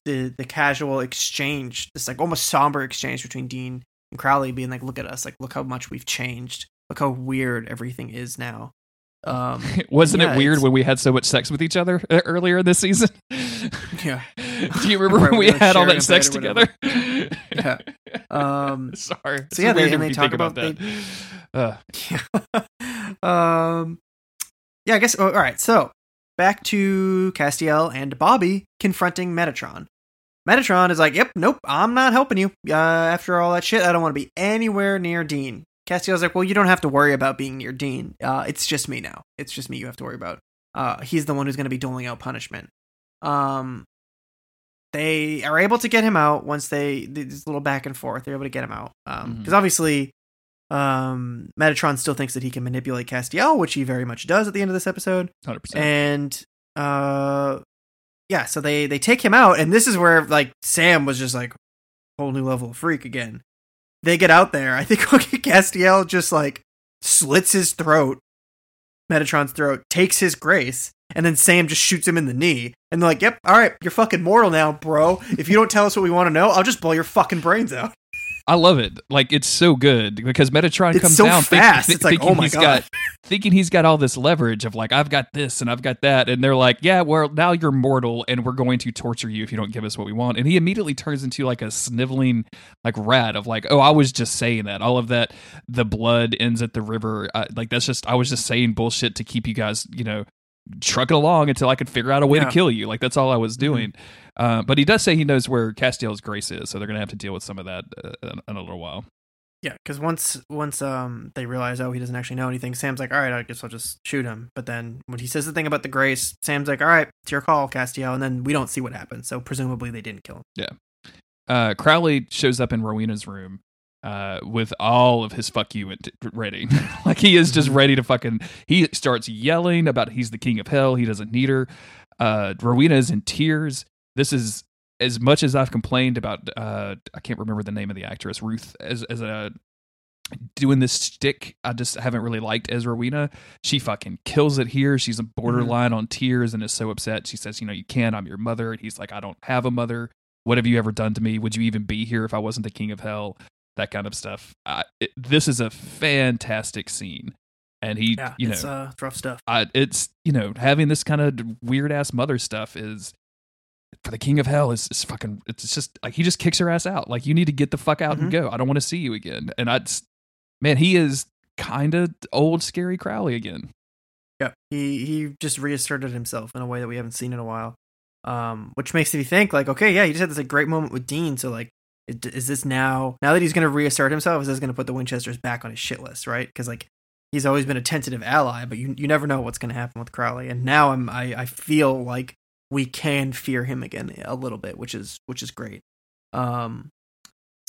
the casual exchange, this like almost somber exchange between Dean and Crowley, being like, look at us, like look how much we've changed. Look how weird everything is now. Wasn't it weird when we had so much sex with each other earlier this season? Yeah. Do you remember when we had all that sex together? Yeah. Sorry. So yeah, they talk about that. Yeah, I guess. Oh, all right. So back to Castiel and Bobby confronting Metatron. Metatron is like, yep, nope, I'm not helping you. After all that shit, I don't want to be anywhere near Dean. Castiel's like, well, you don't have to worry about being near Dean. It's just me now. It's just me you have to worry about. He's the one who's going to be doling out punishment. They are able to get him out once this little back and forth, they're able to get him out. Because obviously, Metatron still thinks that he can manipulate Castiel, which he very much does at the end of this episode. 100%. And yeah, so they take him out, and this is where like Sam was just like whole new level of freak again. They get out there. I think Castiel just like slits his throat, Metatron's throat, takes his grace, and then Sam just shoots him in the knee. And they're like, "Yep, all right, you're fucking mortal now, bro. If you don't tell us what we want to know, I'll just blow your fucking brains out." I love it. Like, it's so good because Metatron comes down fast. It's like, oh my God. Thinking he's got all this leverage of like, I've got this and I've got that. And they're like, yeah, well, now you're mortal and we're going to torture you if you don't give us what we want. And he immediately turns into like a sniveling like rat of like, oh, I was just saying that. All of that, the blood ends at the river. Like, that's just, I was just saying bullshit to keep you guys, you know, trucking along until I could figure out a way to kill you. Like, that's all I was doing. But he does say he knows where Castiel's grace is, so they're gonna have to deal with some of that in a little while. Yeah, because once they realize, oh, he doesn't actually know anything, Sam's like, all right, I guess I'll just shoot him. But then when he says the thing about the grace, Sam's like, all right, it's your call, Castiel. And then we don't see what happens, so presumably they didn't kill him. Yeah. Crowley shows up in Rowena's room with all of his fuck you ready. Like, he is just ready to fucking, he starts yelling about he's the king of hell, he doesn't need her. Rowena is in tears. This is, as much as I've complained about, I can't remember the name of the actress, Ruth, as doing this shtick, I just haven't really liked as Rowena. She fucking kills it here. She's a borderline on tears and is so upset. She says, you know, you can't, I'm your mother. And he's like, I don't have a mother. What have you ever done to me? Would you even be here if I wasn't the king of hell? That kind of stuff. This is a fantastic scene. And he, you know, it's rough stuff. It's, you know, having this kind of weird ass mother stuff is, for the king of hell is fucking, it's just like, he just kicks her ass out. Like, you need to get the fuck out and go. I don't want to see you again. And man, he is kind of old, scary Crowley again. Yeah. He just reasserted himself in a way that we haven't seen in a while. Which makes me think like, okay, yeah, you just had this like, great moment with Dean. So like, is this now that he's going to reassert himself, is this going to put the Winchesters back on his shit list? Right. Cause like, he's always been a tentative ally, but you never know what's going to happen with Crowley. And now I feel like we can fear him again a little bit, which is great.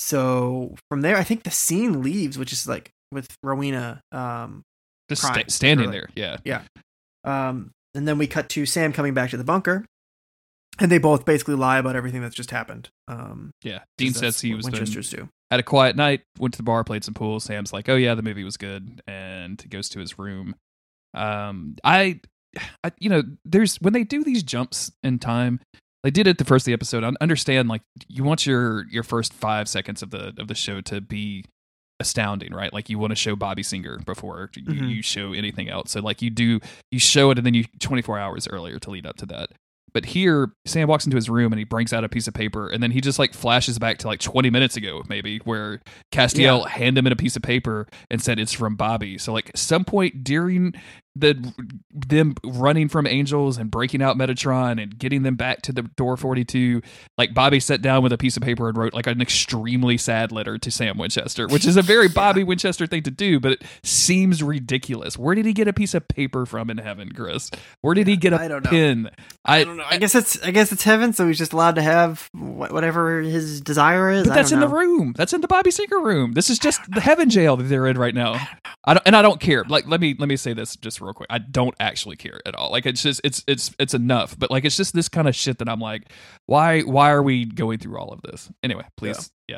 So from there, I think the scene leaves, which is like with Rowena just crying, standing there. Yeah. And then we cut to Sam coming back to the bunker, and they both basically lie about everything that's just happened. Dean says he was had a quiet night, went to the bar, played some pool. Sam's like, oh yeah, the movie was good, and goes to his room. You know, when they do these jumps in time, they did it the first of the episode. I understand, like, you want your first 5 seconds of the show to be astounding, right? Like, you want to show Bobby Singer before you show anything else. So, like, you show it, and then you 24 hours earlier to lead up to that. But here, Sam walks into his room and he brings out a piece of paper, and then he just like flashes back to like 20 minutes ago, maybe, where Castiel handed him in a piece of paper and said it's from Bobby. So like some point during them running from angels and breaking out Metatron and getting them back to the door 42, like Bobby sat down with a piece of paper and wrote like an extremely sad letter to Sam Winchester, which is a very Bobby Winchester thing to do, but it seems ridiculous. Where did he get a piece of paper from in heaven, Chris? Where did he get a pen? Know. I don't know. I guess it's heaven, so he's just allowed to have whatever his desire is. But that's in the room. That's in the Bobby Singer room. This is just the heaven jail that they're in right now. I don't care. Like, let me say this just real quick. I don't actually care at all. Like, it's just it's enough. But like, it's just this kind of shit that I'm like, why are we going through all of this anyway? Please, he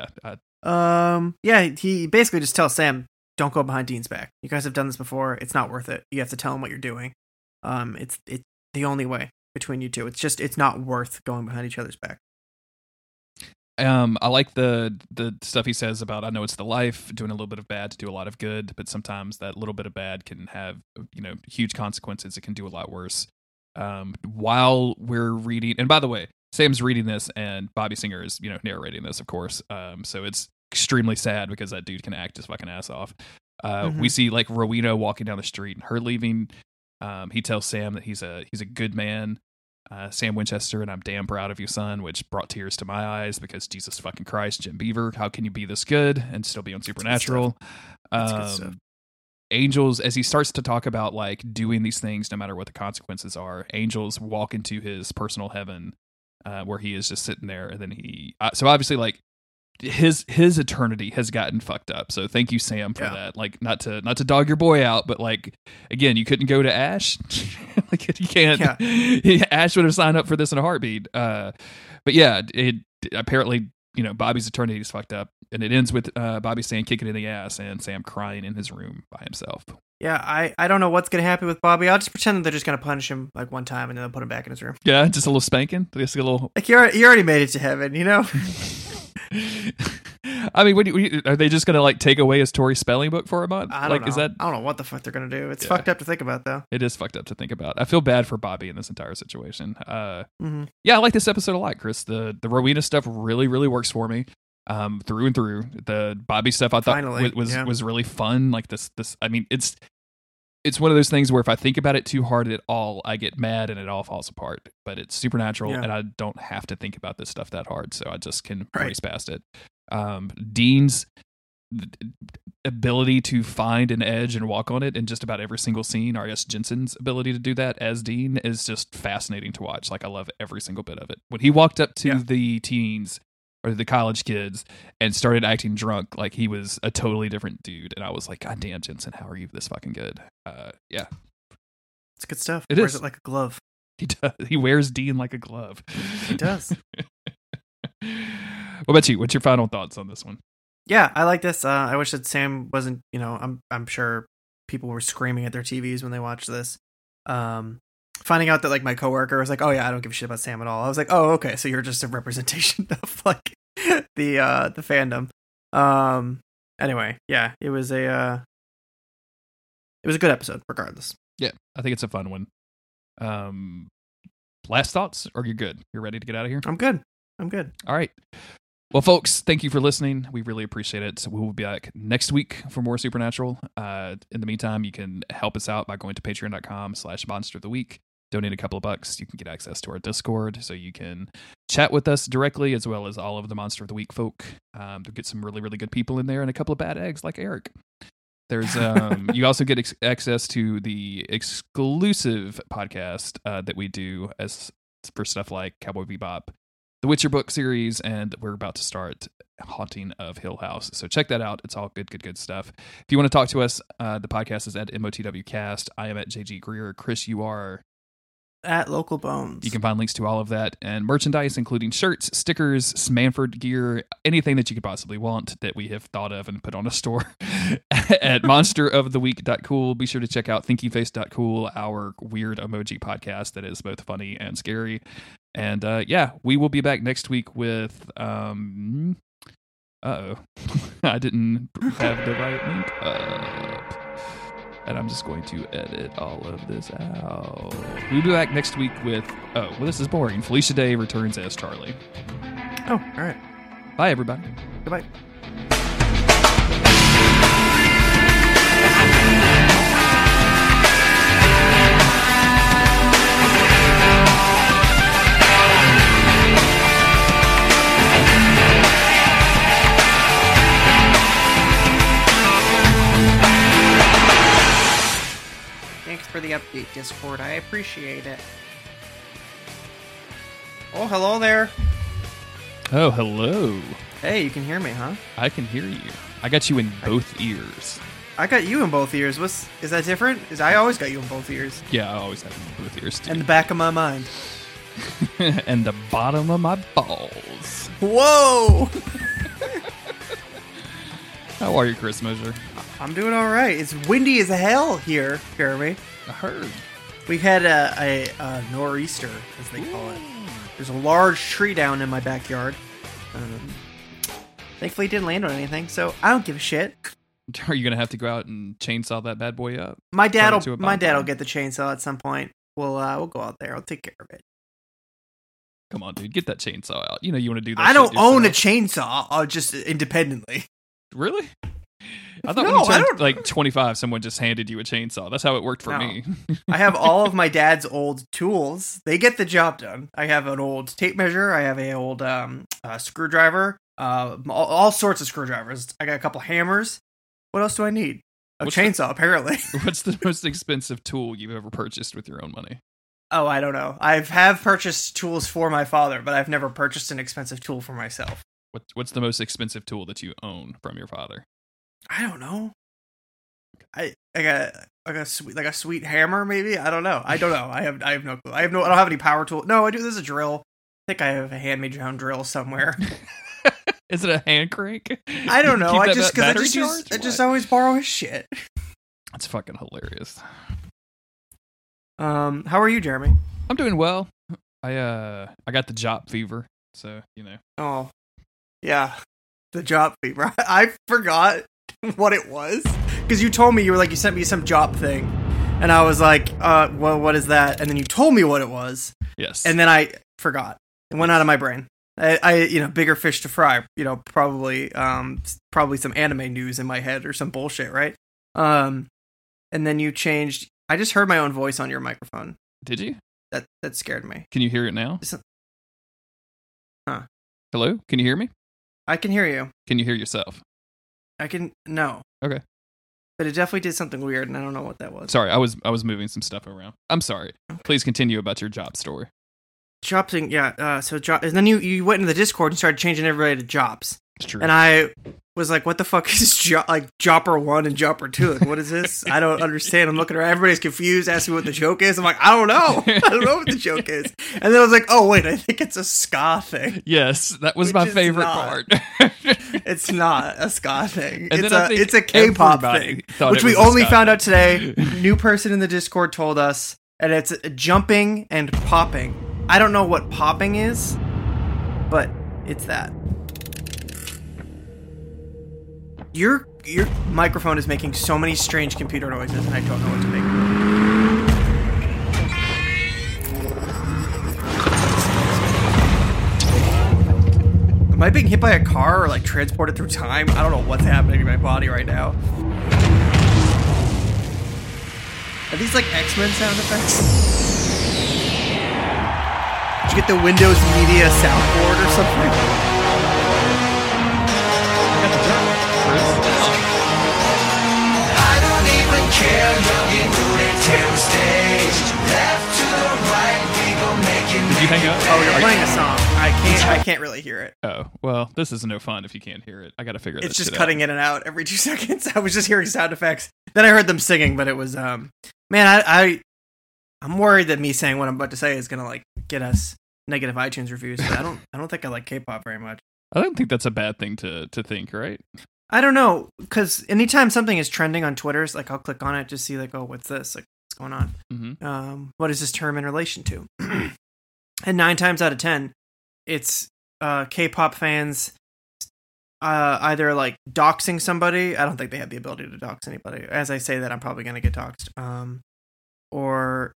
basically just tells Sam, don't go behind Dean's back. You guys have done this before. It's not worth it. You have to tell him what you're doing. It's the only way. Between you two, it's not worth going behind each other's back. I like the stuff he says about, I know it's the life, doing a little bit of bad to do a lot of good, but sometimes that little bit of bad can have, you know, huge consequences. It can do a lot worse. While we're reading, and by the way, Sam's reading this and Bobby Singer is, you know, narrating this, of course. So it's extremely sad because that dude can act his fucking ass off. We see like Rowena walking down the street and her leaving. He tells Sam that he's a good man, Sam Winchester, and I'm damn proud of you, son, which brought tears to my eyes because Jesus fucking Christ, Jim Beaver, how can you be this good and still be on Supernatural? Angels, as he starts to talk about like doing these things, no matter what the consequences are, angels walk into his personal heaven where he is just sitting there. And then so obviously like his eternity has gotten fucked up. So thank you, Sam, for that. Like, not to dog your boy out, but like, again, you couldn't go to Ash. Like, you can't. Yeah. Ash would have signed up for this in a heartbeat. But yeah, it apparently, you know, Bobby's eternity is fucked up, and it ends with Bobby saying kicking in the ass and Sam crying in his room by himself. Yeah, I don't know what's going to happen with Bobby. I'll just pretend that they're just going to punish him like one time and then they'll put him back in his room. Yeah, just a little spanking. Just a little. Like, you already made it to heaven, you know? I mean, are they just going to like take away his Tori Spelling book for a month? I don't know. I don't know what the fuck they're going to do. It's fucked up to think about, though. It is fucked up to think about. I feel bad for Bobby in this entire situation. Yeah, I like this episode a lot, Chris. The Rowena stuff really, really works for me. Through and through. The Bobby stuff I thought was really fun. Like this, I mean, it's one of those things where if I think about it too hard at all, I get mad and it all falls apart. But it's Supernatural, and I don't have to think about this stuff that hard, so I just can race past it. Dean's ability to find an edge and walk on it in just about every single scene, R.S. Jensen's ability to do that as Dean is just fascinating to watch. Like, I love every single bit of it. When he walked up to the teens or the college kids and started acting drunk, like he was a totally different dude. And I was like, God damn, Jensen, how are you this fucking good? Yeah. It's good stuff. He wears it like a glove. He does. He wears Dean like a glove. He does. What about you? What's your final thoughts on this one? Yeah, I like this. I wish that Sam wasn't, you know, I'm sure people were screaming at their TVs when they watched this. Finding out that like my coworker was like, oh yeah, I don't give a shit about Sam at all. I was like, oh, okay. So you're just a representation of like the fandom. Anyway, yeah, it was a good episode regardless. Yeah. I think it's a fun one. Last thoughts, or you're good? You're ready to get out of here? I'm good. All right. Well, folks, thank you for listening. We really appreciate it. So we will be back next week for more Supernatural. In the meantime, you can help us out by going to patreon.com/monsteroftheweek. Donate a couple of bucks. You can get access to our Discord, so you can chat with us directly, as well as all of the Monster of the Week folk. They'll get some really, really good people in there, and a couple of bad eggs like Eric. There's you also get access to the exclusive podcast that we do for stuff like Cowboy Bebop, the Witcher book series, and we're about to start Haunting of Hill House. So check that out. It's all good stuff. If you want to talk to us, the podcast is at MOTWcast. I am at JG Greer. Chris, you are at Local Bones. You can find links to all of that and merchandise, including shirts, stickers, Manford gear, anything that you could possibly want that we have thought of and put on a store at monsteroftheweek.cool. Be sure to check out thinkyface.cool, our weird emoji podcast that is both funny and scary. And yeah, we will be back next week with I didn't have the right link up, and I'm just going to edit all of this out. We'll be back next week with this is boring. Felicia Day returns as Charlie. Oh, all right. Bye, everybody. Goodbye. For the update, Discord, I appreciate it. Oh, hello there. Oh, hello. Hey, you can hear me, huh? I can hear you. I got you in both ears. I got you in both ears. Is that different? I always got you in both ears. Yeah, I always have you in both ears, too. And the back of my mind. And the bottom of my balls. Whoa! How are you, Chris Measure? I'm doing all right. It's windy as hell here, Jeremy. I heard. We had a nor'easter, as they call it. There's a large tree down in my backyard. Thankfully, it didn't land on anything, so I don't give a shit. Are you going to have to go out and chainsaw that bad boy up? My dad'll get the chainsaw at some point. We'll go out there. I'll take care of it. Come on, dude. Get that chainsaw out. You know you want to do that. I don't own a chainsaw. I'll just independently. Really? I thought when you turned like 25, someone just handed you a chainsaw. That's how it worked for me. I have all of my dad's old tools. They get the job done. I have an old tape measure. I have an old screwdriver. All sorts of screwdrivers. I got a couple hammers. What else do I need? A chainsaw, apparently. What's the most expensive tool you've ever purchased with your own money? Oh, I don't know. I've purchased tools for my father, but I've never purchased an expensive tool for myself. What's the most expensive tool that you own from your father? I don't know. I got a sweet hammer, maybe. I don't know. I have no clue. I don't have any power tool. No, I do. There's a drill. I think I have a hand-me-down drill somewhere. Is it a hand crank? I don't know. I just always borrow his shit. That's fucking hilarious. How are you, Jeremy? I'm doing well. I got the job fever, so you know. Oh, yeah, the job fever. I forgot what it was because you told me, you were like, you sent me some job thing, and I was like, well, what is that? And then you told me what it was. Yes. And then I forgot. It went out of my brain. I bigger fish to fry. You know, probably some anime news in my head or some bullshit, right? And then you changed. I just heard my own voice on your microphone. Did you? That scared me. Can you hear it now? Huh. Hello? Can you hear me? I can hear you. Can you hear yourself? I can. No. Okay. But it definitely did something weird, and I don't know what that was. Sorry, I was moving some stuff around. I'm sorry. Okay. Please continue about your job story. Job thing, yeah. So job, and then you went into the Discord and started changing everybody to jobs. It's true. And I was like, "What the fuck is Jopper 1 and Jopper 2? Like, what is this? I don't understand." I'm looking around, everybody's confused, asking me what the joke is. I'm like, "I don't know what the joke is." And then I was like, "Oh wait, I think it's a ska thing." Yes, that was my favorite part. It's not a ska thing. And it's a K-pop thing, which we only found out today. New person in the Discord told us, and it's jumping and popping. I don't know what popping is, but it's that. Your microphone is making so many strange computer noises, and I don't know what to make of it. Am I being hit by a car or like transported through time? I don't know what's happening to my body right now. Are these like X-Men sound effects? Did you get the Windows Media soundboard or something? I don't even care, young and rooted terror stage. Left to the right, we gon' make it. Did you hang up? Oh, you're playing a song. I can't really hear it. Oh, well, this is no fun if you can't hear it. I gotta figure it out. It's just cutting in and out every 2 seconds. I was just hearing sound effects. Then I heard them singing, but it was I'm worried that me saying what I'm about to say is gonna like get us negative iTunes reviews, but I don't think I like K-pop very much. I don't think that's a bad thing to think, right? I don't know, because anytime something is trending on Twitter, it's like I'll click on it to see like, oh, what's this? Like, what's going on? Mm-hmm. What is this term in relation to? And 9 times out of 10, it's K-pop fans either like doxing somebody. I don't think they have the ability to dox anybody. As I say that, I'm probably gonna get doxed. Or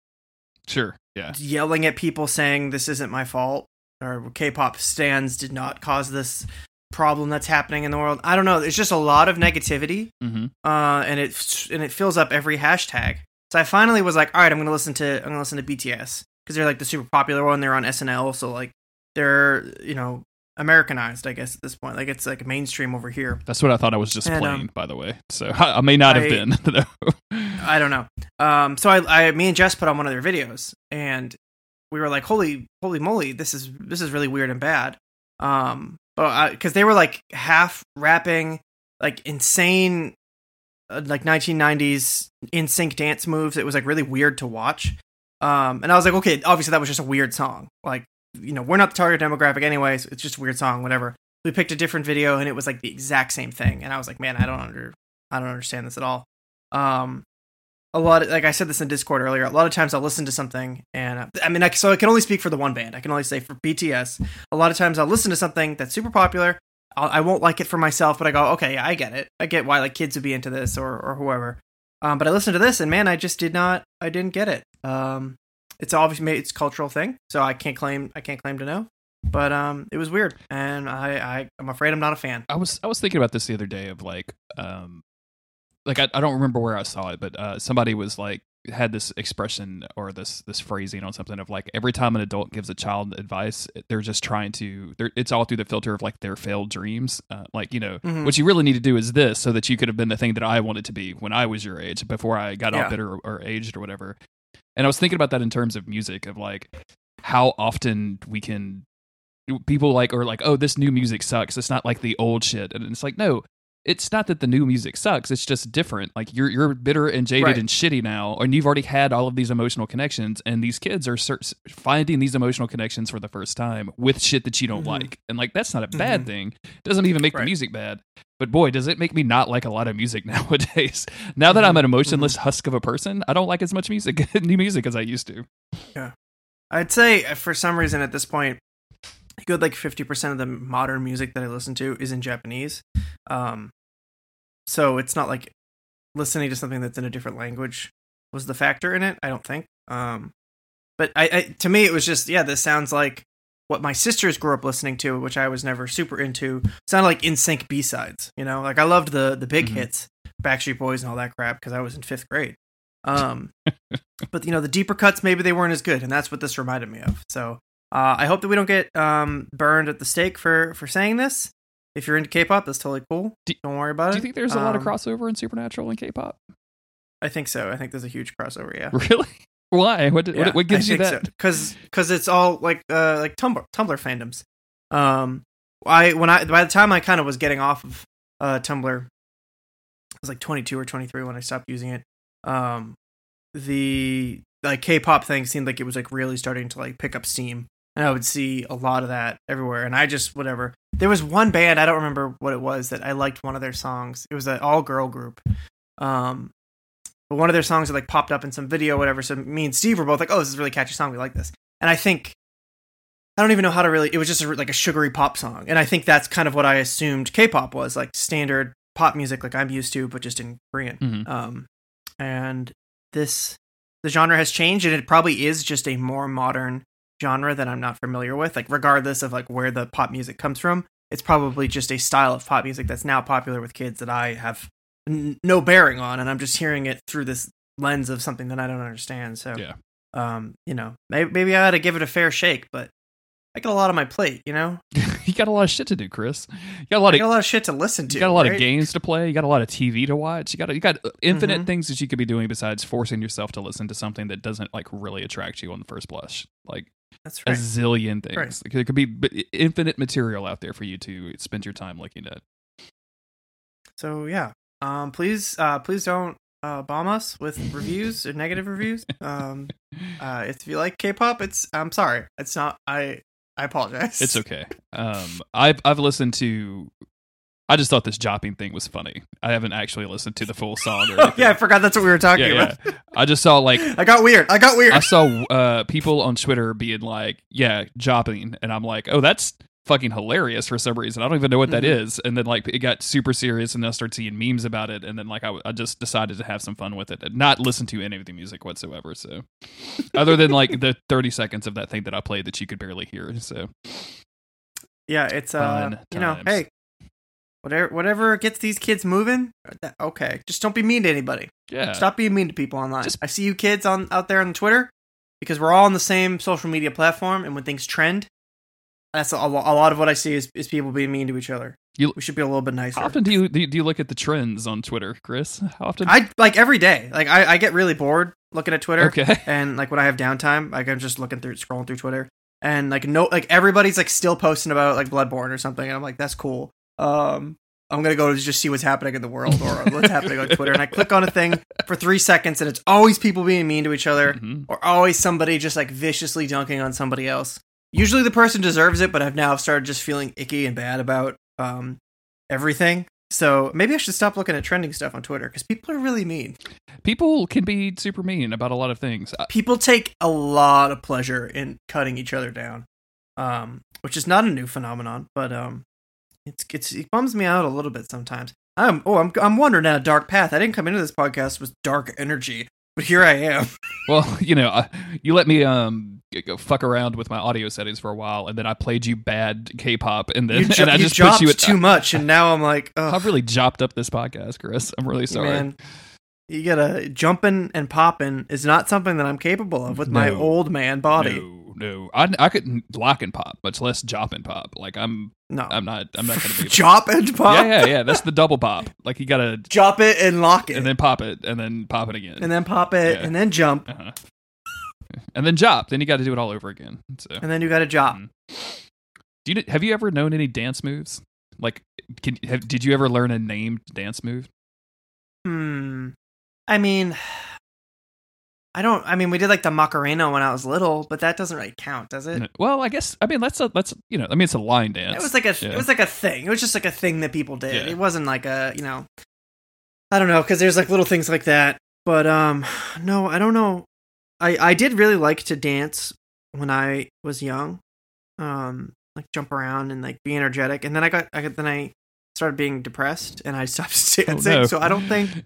sure, yeah, yelling at people saying this isn't my fault, or K-pop stans did not cause this problem that's happening in the world. I don't know. It's just a lot of negativity, mm-hmm. and it fills up every hashtag. So I finally was like, all right, I'm gonna listen to BTS because they're like the super popular one. They're on SNL, so like they're Americanized, I guess at this point. Like it's like mainstream over here. That's what I thought I was just playing, by the way. So I may not have been though. I don't know. So I, me and Jess put on one of their videos, and we were like, "Holy moly, this is really weird and bad." But because they were like half rapping, like insane, like 1990s NSYNC dance moves. It was like really weird to watch. And I was like, okay, obviously that was just a weird song. Like, you know, we're not the target demographic, anyways. It's just a weird song, whatever. We picked a different video, and it was like the exact same thing. And I was like, man, I don't understand this at all. A lot of, like I said this in Discord earlier, a lot of times I'll listen to something and so I can only speak for the one band. I can only say for BTS, a lot of times I'll listen to something that's super popular. I won't like it for myself, but I go, okay, yeah, I get it. I get why like kids would be into this or whoever. But I listened to this and man, I didn't get it. It's obviously it's a cultural thing. So I can't claim to know, but it was weird. And I'm afraid I'm not a fan. I was thinking about this the other day of like I don't remember where I saw it, but somebody was like had this expression or this phrasing on something of like every time an adult gives a child advice, they're just trying to. It's all through the filter of like their failed dreams. Mm-hmm. What you really need to do is this, so that you could have been the thing that I wanted to be when I was your age, before I got off it or aged or whatever. And I was thinking about that in terms of music, of like how often we can people like are like, oh, this new music sucks, it's not like the old shit. And it's like, no, it's not that the new music sucks, it's just different. Like you're bitter and jaded and shitty now, and you've already had all of these emotional connections, and these kids are finding these emotional connections for the first time with shit that you don't like. And like, that's not a bad thing. It doesn't even make the music bad. But boy, does it make me not like a lot of music nowadays. Now that I'm an emotionless husk of a person, I don't like as much music, new music, as I used to. Yeah. I'd say for some reason at this point, a good like 50% of the modern music that I listen to is in Japanese. So it's not like listening to something that's in a different language was the factor in it, I don't think. But I to me, it was just, yeah, this sounds like what my sisters grew up listening to, which I was never super into. Sounded like NSYNC B-sides, you know? Like I loved the big hits, Backstreet Boys and all that crap, because I was in 5th grade. But, you know, the deeper cuts, maybe they weren't as good, and that's what this reminded me of. So I hope that we don't get burned at the stake for saying this. If you're into K-pop, that's totally cool. Don't worry about it. Do you think there's a lot of crossover in Supernatural and K-pop? I think so. I think there's a huge crossover, yeah. Really? Why? What gives you that? Because it's all like Tumblr fandoms. By the time I kind of was getting off of Tumblr, I was like 22 or 23 when I stopped using it. The like K-pop thing seemed like it was like really starting to like pick up steam, and I would see a lot of that everywhere. And I just whatever. There was one band, I don't remember what it was, that I liked one of their songs. It was an all-girl group. But one of their songs that like popped up in some video, whatever. So me and Steve were both like, "Oh, this is a really catchy song. We like this." And I think I don't even know how to really. It was just like a sugary pop song, and I think that's kind of what I assumed K-pop was, like standard pop music, like I'm used to, but just in Korean. And the genre has changed, and it probably is just a more modern genre that I'm not familiar with. Like regardless of like where the pop music comes from, it's probably just a style of pop music that's now popular with kids that I have no bearing on, and I'm just hearing it through this lens of something that I don't understand. So yeah. You know, maybe I ought to give it a fair shake, but I got a lot on my plate, you know? You got a lot of shit to do, Chris. You got a lot of shit to listen to. You got a lot of games to play. You got a lot of TV to watch. You got infinite things that you could be doing besides forcing yourself to listen to something that doesn't like really attract you on the first blush. Like that's right. A zillion things. Right. Like, there could be infinite material out there for you to spend your time looking at. So yeah, please don't bomb us with reviews or negative reviews. If you like K-pop, I'm sorry, it's not. I apologize. It's okay. I've listened to. I just thought this jopping thing was funny. I haven't actually listened to the full song. Or yeah, I forgot that's what we were talking about. Yeah. I just saw like I got weird. I saw people on Twitter being like, "Yeah, jopping," and I'm like, "Oh, that's fucking hilarious!" For some reason, I don't even know what that is. And then like it got super serious, and I started seeing memes about it. And then like I just decided to have some fun with it and not listen to any of the music whatsoever. So, other than like the 30 seconds of that thing that I played that you could barely hear. So, yeah, it's you know, hey, whatever gets these kids moving. Okay, just don't be mean to anybody. Yeah, stop being mean to people online. I see you kids out there on Twitter, because we're all on the same social media platform, and when things trend. That's a lot of what I see is people being mean to each other. We should be a little bit nicer. How often do you look at the trends on Twitter, Chris? How often? I like every day. Like I get really bored looking at Twitter. Okay. And like when I have downtime, like I'm just scrolling through Twitter, and like no, like everybody's like still posting about like Bloodborne or something, and I'm like, that's cool. I'm gonna go to just see what's happening in the world or what's happening on Twitter, and I click on a thing for 3 seconds, and it's always people being mean to each other, or always somebody just like viciously dunking on somebody else. Usually the person deserves it, but I've now started just feeling icky and bad about everything. So maybe I should stop looking at trending stuff on Twitter, because people are really mean. People can be super mean about a lot of things. People take a lot of pleasure in cutting each other down, which is not a new phenomenon, but it bums me out a little bit sometimes. I'm wandering down a dark path. I didn't come into this podcast with dark energy. But here I am. Well, you know, you let me go fuck around with my audio settings for a while, and then I played you bad K-pop, and then I just put you at too much, and now I'm like, ugh. I've really jopped up this podcast, Chris. I'm really sorry. Man, you gotta jumping and popping is not something that I'm capable of with my old man body. No, I couldn't lock and pop, much less jop and pop. Like I'm not gonna be jop and pop. Yeah. That's the double pop. Like you gotta jop it and lock it, and then pop it, and then pop it again, and then pop it, and then jump, and then jop. Then you got to do it all over again. So and then you got to jop. Have you ever known any dance moves? Like, did you ever learn a named dance move? I mean, we did like the Macarena when I was little, but that doesn't really count, does it? Well, I guess, it's a line dance. It was like it was like a thing. It was just like a thing that people did. Yeah. It wasn't like a, I don't know. 'Cause there's like little things like that, but, no, I don't know. I did really like to dance when I was young, like jump around and like be energetic. And then I started being depressed and I stopped dancing. Oh, no. So I don't think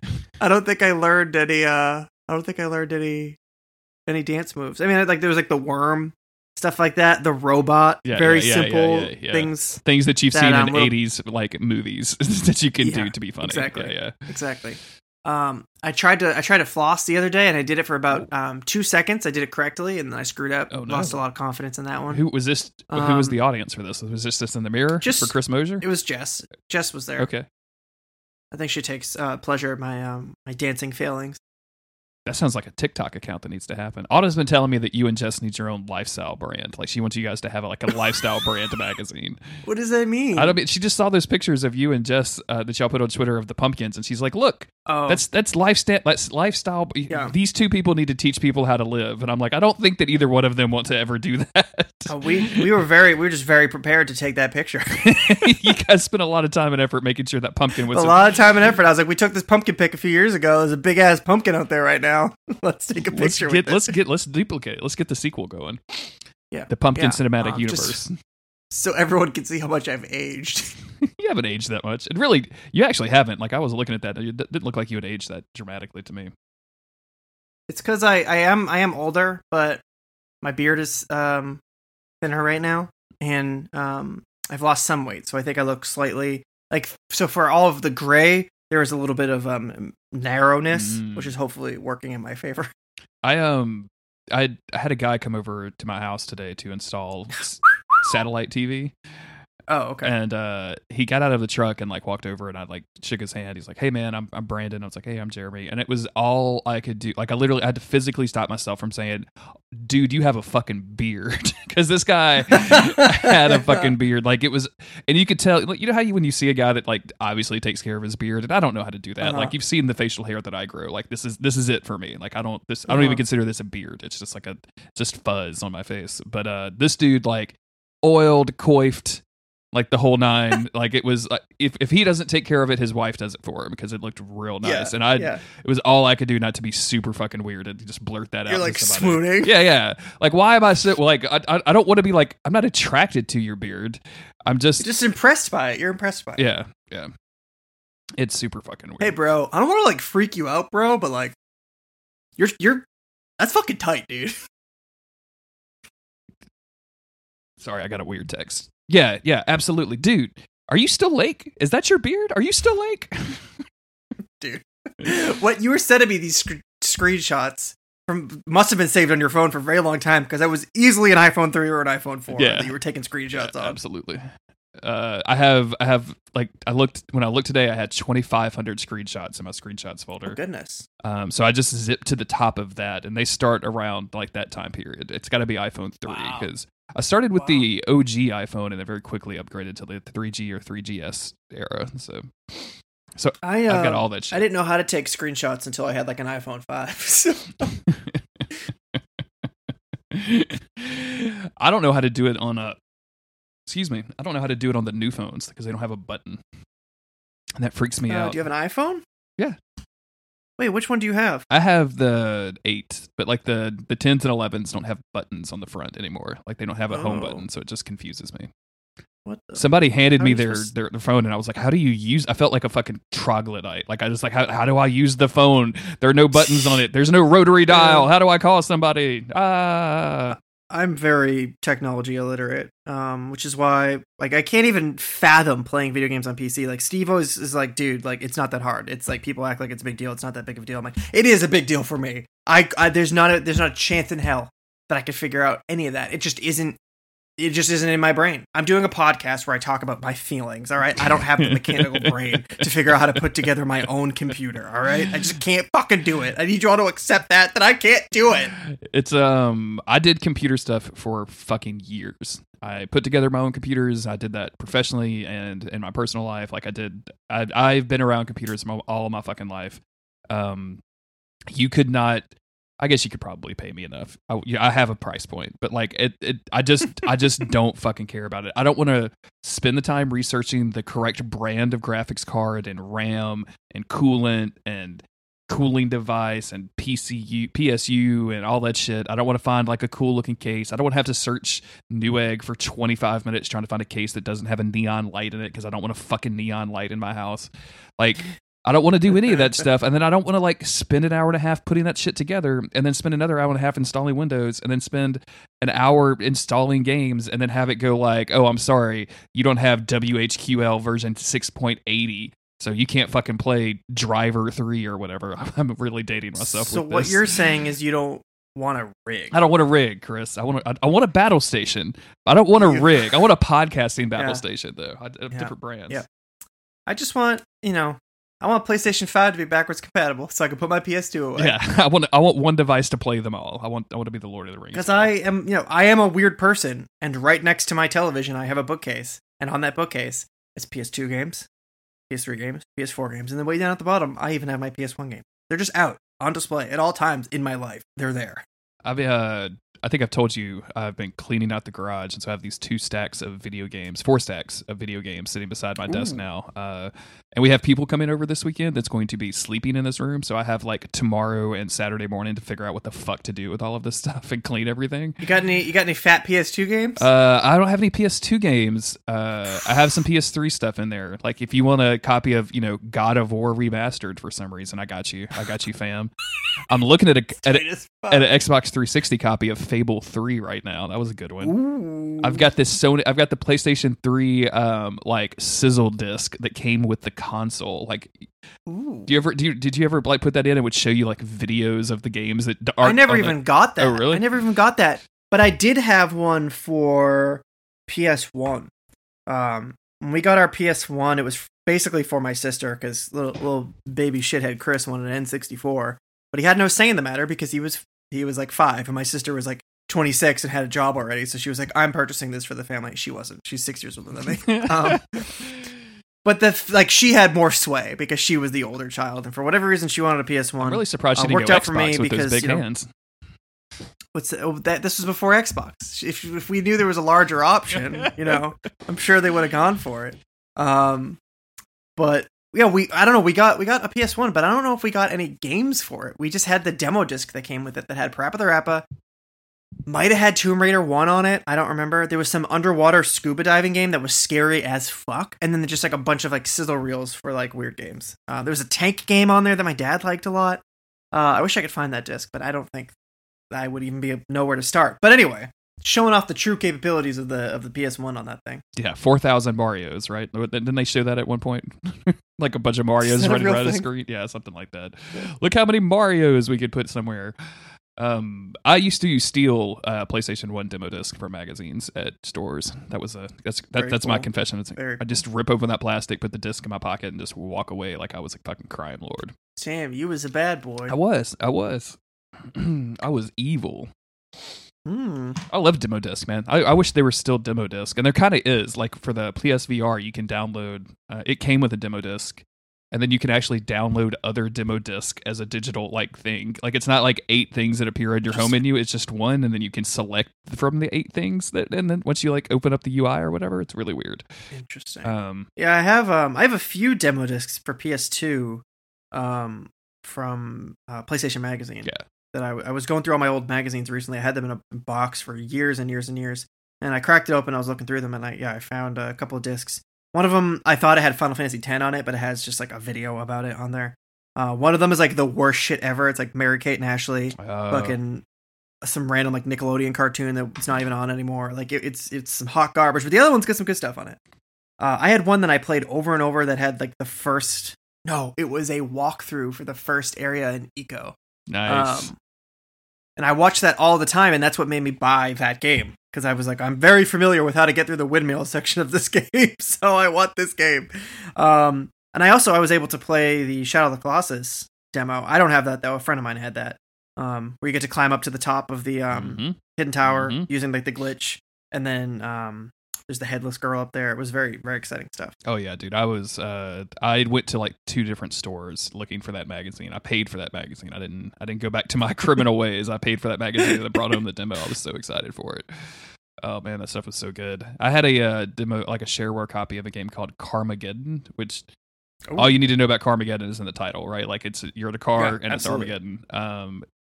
I learned any, any dance moves. I mean, like there was like the worm, stuff like that, the robot, very simple things. Things that you've seen in 80s like movies that you can do to be funny. Exactly. Yeah, yeah. Exactly. I tried to floss the other day and I did it for about 2 seconds. I did it correctly and then I screwed up. Oh, no. Lost a lot of confidence in that one. Who was this? Who was the audience for this? Was this in the mirror for Chris Mosier? It was Jess. Jess was there. Okay. I think she takes pleasure in my my dancing failings. That sounds like a TikTok account that needs to happen. Autumn's been telling me that you and Jess need your own lifestyle brand. Like she wants you guys to have like a lifestyle brand magazine. What does that mean? I don't mean. She just saw those pictures of you and Jess that y'all put on Twitter of the pumpkins, and she's like, "Look, that's lifestyle. That's lifestyle. Yeah. These two people need to teach people how to live." And I'm like, I don't think that either one of them want to ever do that. We were just very prepared to take that picture. You guys spent a lot of time and effort making sure that pumpkin was lot of time and effort. I was like, we took this pumpkin pic a few years ago. There's a big ass pumpkin out there right now. Let's take a picture with it. Let's duplicate it. Let's get the sequel going. Yeah. The Pumpkin Cinematic Universe. So everyone can see how much I've aged. You haven't aged that much. And really, you actually haven't. Like, I was looking at that. It didn't look like you had aged that dramatically to me. It's because I am older, but my beard is thinner right now. And I've lost some weight. So I think I look slightly... Like, so for all of the gray... There was a little bit of narrowness, which is hopefully working in my favor. I had a guy come over to my house today to install satellite TV. Oh, okay. And he got out of the truck and like walked over, and I like shook his hand. He's like, "Hey, man, I'm Brandon." I was like, "Hey, I'm Jeremy." And it was all I could do. Like, I had to physically stop myself from saying, "Dude, you have a fucking beard," because this guy had a fucking beard. Like, it was, and you could tell. Like, you know how when you see a guy that like obviously takes care of his beard, and I don't know how to do that. Uh-huh. Like, you've seen the facial hair that I grow. Like, this is it for me. Like, I don't even consider this a beard. It's just like just fuzz on my face. But this dude like oiled, coiffed. Like the whole nine, like it was. If he doesn't take care of it, his wife does it for him because it looked real nice. Yeah, and it was all I could do not to be super fucking weird and just blurt that out. You're like swooning. Yeah, yeah. Like why am I I don't want to be like I'm not attracted to your beard. I'm just impressed by it. You're impressed by it. Yeah, yeah. It's super fucking weird. Hey, bro, I don't want to like freak you out, bro, but like you're that's fucking tight, dude. Sorry, I got a weird text. Yeah, yeah, absolutely. Dude, are you still Lake? Is that your beard? Are you still Lake? Dude, what you were sending me these screenshots from must have been saved on your phone for a very long time because that was easily an iPhone 3 or an iPhone 4 that you were taking screenshots on. Absolutely. I looked today, I had 2,500 screenshots in my screenshots folder. Oh, goodness. So I just zipped to the top of that and they start around like that time period. It's got to be iPhone 3 because... Wow. I started with the OG iPhone and then very quickly upgraded to the 3G or 3GS era. So I've got all that shit. I didn't know how to take screenshots until I had like an iPhone 5. So. I don't know how to do it I don't know how to do it on the new phones because they don't have a button. And that freaks me out. Do you have an iPhone? Yeah. Wait, which one do you have? I have the 8, but like the 10s and 11s don't have buttons on the front anymore. Like they don't have a home button, so it just confuses me. What? Somebody handed me their phone, and I was like, "How do you use?" I felt like a fucking troglodyte. Like I just like, "How do I use the phone? There are no buttons on it. There's no rotary dial. How do I call somebody?" I'm very technology illiterate, which is why like I can't even fathom playing video games on PC. Like Steve always is like, dude, like it's not that hard. It's like people act like it's a big deal. It's not that big of a deal. I'm like, it is a big deal for me. There's not a chance in hell that I could figure out any of that. It just isn't It just isn't in my brain. I'm doing a podcast where I talk about my feelings, all right? I don't have the mechanical brain to figure out how to put together my own computer, all right? I just can't fucking do it. I need you all to accept that I can't do it. It's, I did computer stuff for fucking years. I put together my own computers. I did that professionally and in my personal life. Like, I've been around computers all of my fucking life. You could not... I guess you could probably pay me enough. I have a price point, but like I just don't fucking care about it. I don't want to spend the time researching the correct brand of graphics card and RAM and coolant and cooling device and PSU and all that shit. I don't want to find like a cool looking case. I don't want to have to search Newegg for 25 minutes trying to find a case that doesn't have a neon light in it because I don't want a fucking neon light in my house. Like, I don't want to do any of that stuff. And then I don't want to like spend an hour and a half putting that shit together and then spend another hour and a half installing Windows and then spend an hour installing games and then have it go like, oh, I'm sorry, you don't have WHQL version 6.80. So you can't fucking play Driver 3 or whatever. I'm really dating myself. So with what this. You're saying is you don't want a rig. I don't want a rig, Chris. I want a battle station. I don't want a rig. I want a podcasting battle station though. Different brands. Yeah. I just want, I want PlayStation 5 to be backwards compatible so I can put my PS2 away. Yeah, I want one device to play them all. I want to be the Lord of the Rings. Because I am, I am a weird person, and right next to my television I have a bookcase, and on that bookcase it's PS2 games, PS3 games, PS4 games, and then way down at the bottom I even have my PS1 game. They're just out on display at all times in my life. They're there. I think I've told you I've been cleaning out the garage, and so I have these 4 stacks of video games sitting beside my desk now. And we have people coming over this weekend that's going to be sleeping in this room, so I have like tomorrow and Saturday morning to figure out what the fuck to do with all of this stuff and clean everything. You got any fat PS2 games? I don't have any PS2 games. I have some PS3 stuff in there. Like if you want a copy of, God of War Remastered for some reason, I got you, fam. I'm looking at an Xbox 360 copy of Fable 3 right now. That was a good one. Ooh. I've got the PlayStation 3 like sizzle disc that came with the console. Like, ooh. Did you ever like put that in? It would show you like videos of the games that are. I never even got that. Oh, really? I never even got that. But I did have one for PS1. When we got our PS1, it was basically for my sister because little baby shithead Chris wanted an N64, but he had no say in the matter because he was like 5 and my sister was like 26 and had a job already. So she was like, I'm purchasing this for the family. She wasn't. She's 6 years older than me. But she had more sway because she was the older child. And for whatever reason, she wanted a PS1. I'm really surprised she didn't get Xbox for me with because, those big hands. This was before Xbox. If we knew there was a larger option, I'm sure they would have gone for it. But... yeah, we got a PS1, but I don't know if we got any games for it. We just had the demo disc that came with it that had Parappa the Rappa. Might have had Tomb Raider 1 on it. I don't remember. There was some underwater scuba diving game that was scary as fuck. And then just like a bunch of like sizzle reels for like weird games. There was a tank game on there that my dad liked a lot. I wish I could find that disc, but I don't think I would even know where to start. But anyway, showing off the true capabilities of the PS1 on that thing. Yeah, 4,000 Marios, right? Didn't they show that at one point? Like a bunch of Marios running around the screen. Yeah, something like that. Yeah. Look how many Marios we could put somewhere. I used to steal PlayStation 1 demo disc for magazines at stores. That's my confession. I just rip open that plastic, put the disc in my pocket, and just walk away like I was a fucking crime lord. Sam, you was a bad boy. I was. I was evil. I love demo disc, man. I wish they were still demo disc, and there kind of is. Like for the PSVR, you can download. It came with a demo disc, and then you can actually download other demo disc as a digital like thing. Like it's not like 8 things that appear on your home menu. It's just one, and then you can select from the 8 things that. And then once you like open up the UI or whatever, it's really weird. Interesting. Yeah, I have a few demo discs for PS2, from PlayStation Magazine. Yeah. That I was going through all my old magazines recently. I had them in a box for years and years and years. And I cracked it open. I was looking through them, and I found a couple of discs. One of them, I thought it had Final Fantasy X on it, but it has just like a video about it on there. One of them is like the worst shit ever. It's like Mary-Kate and Ashley, fucking some random like Nickelodeon cartoon that's not even on anymore. Like it's some hot garbage. But the other one's got some good stuff on it. I had one that I played over and over that had like the first. No, it was a walkthrough for the first area in Eco. Nice. And I watched that all the time, and that's what made me buy that game. because I was like, I'm very familiar with how to get through the windmill section of this game, so I want this game. And I was able to play the Shadow of the Colossus demo. I don't have that, though. A friend of mine had that, where you get to climb up to the top of the hidden tower using like the glitch, and then there's the headless girl up there. It was very, very exciting stuff. Oh yeah, dude. I went to like 2 different stores looking for that magazine. I paid for that magazine. I didn't go back to my criminal ways. I paid for that magazine and I brought home the demo. I was so excited for it. Oh man, that stuff was so good. I had a demo, like a shareware copy of a game called Carmageddon, which all you need to know about Carmageddon is in the title, right? Like you're in a car and absolutely. It's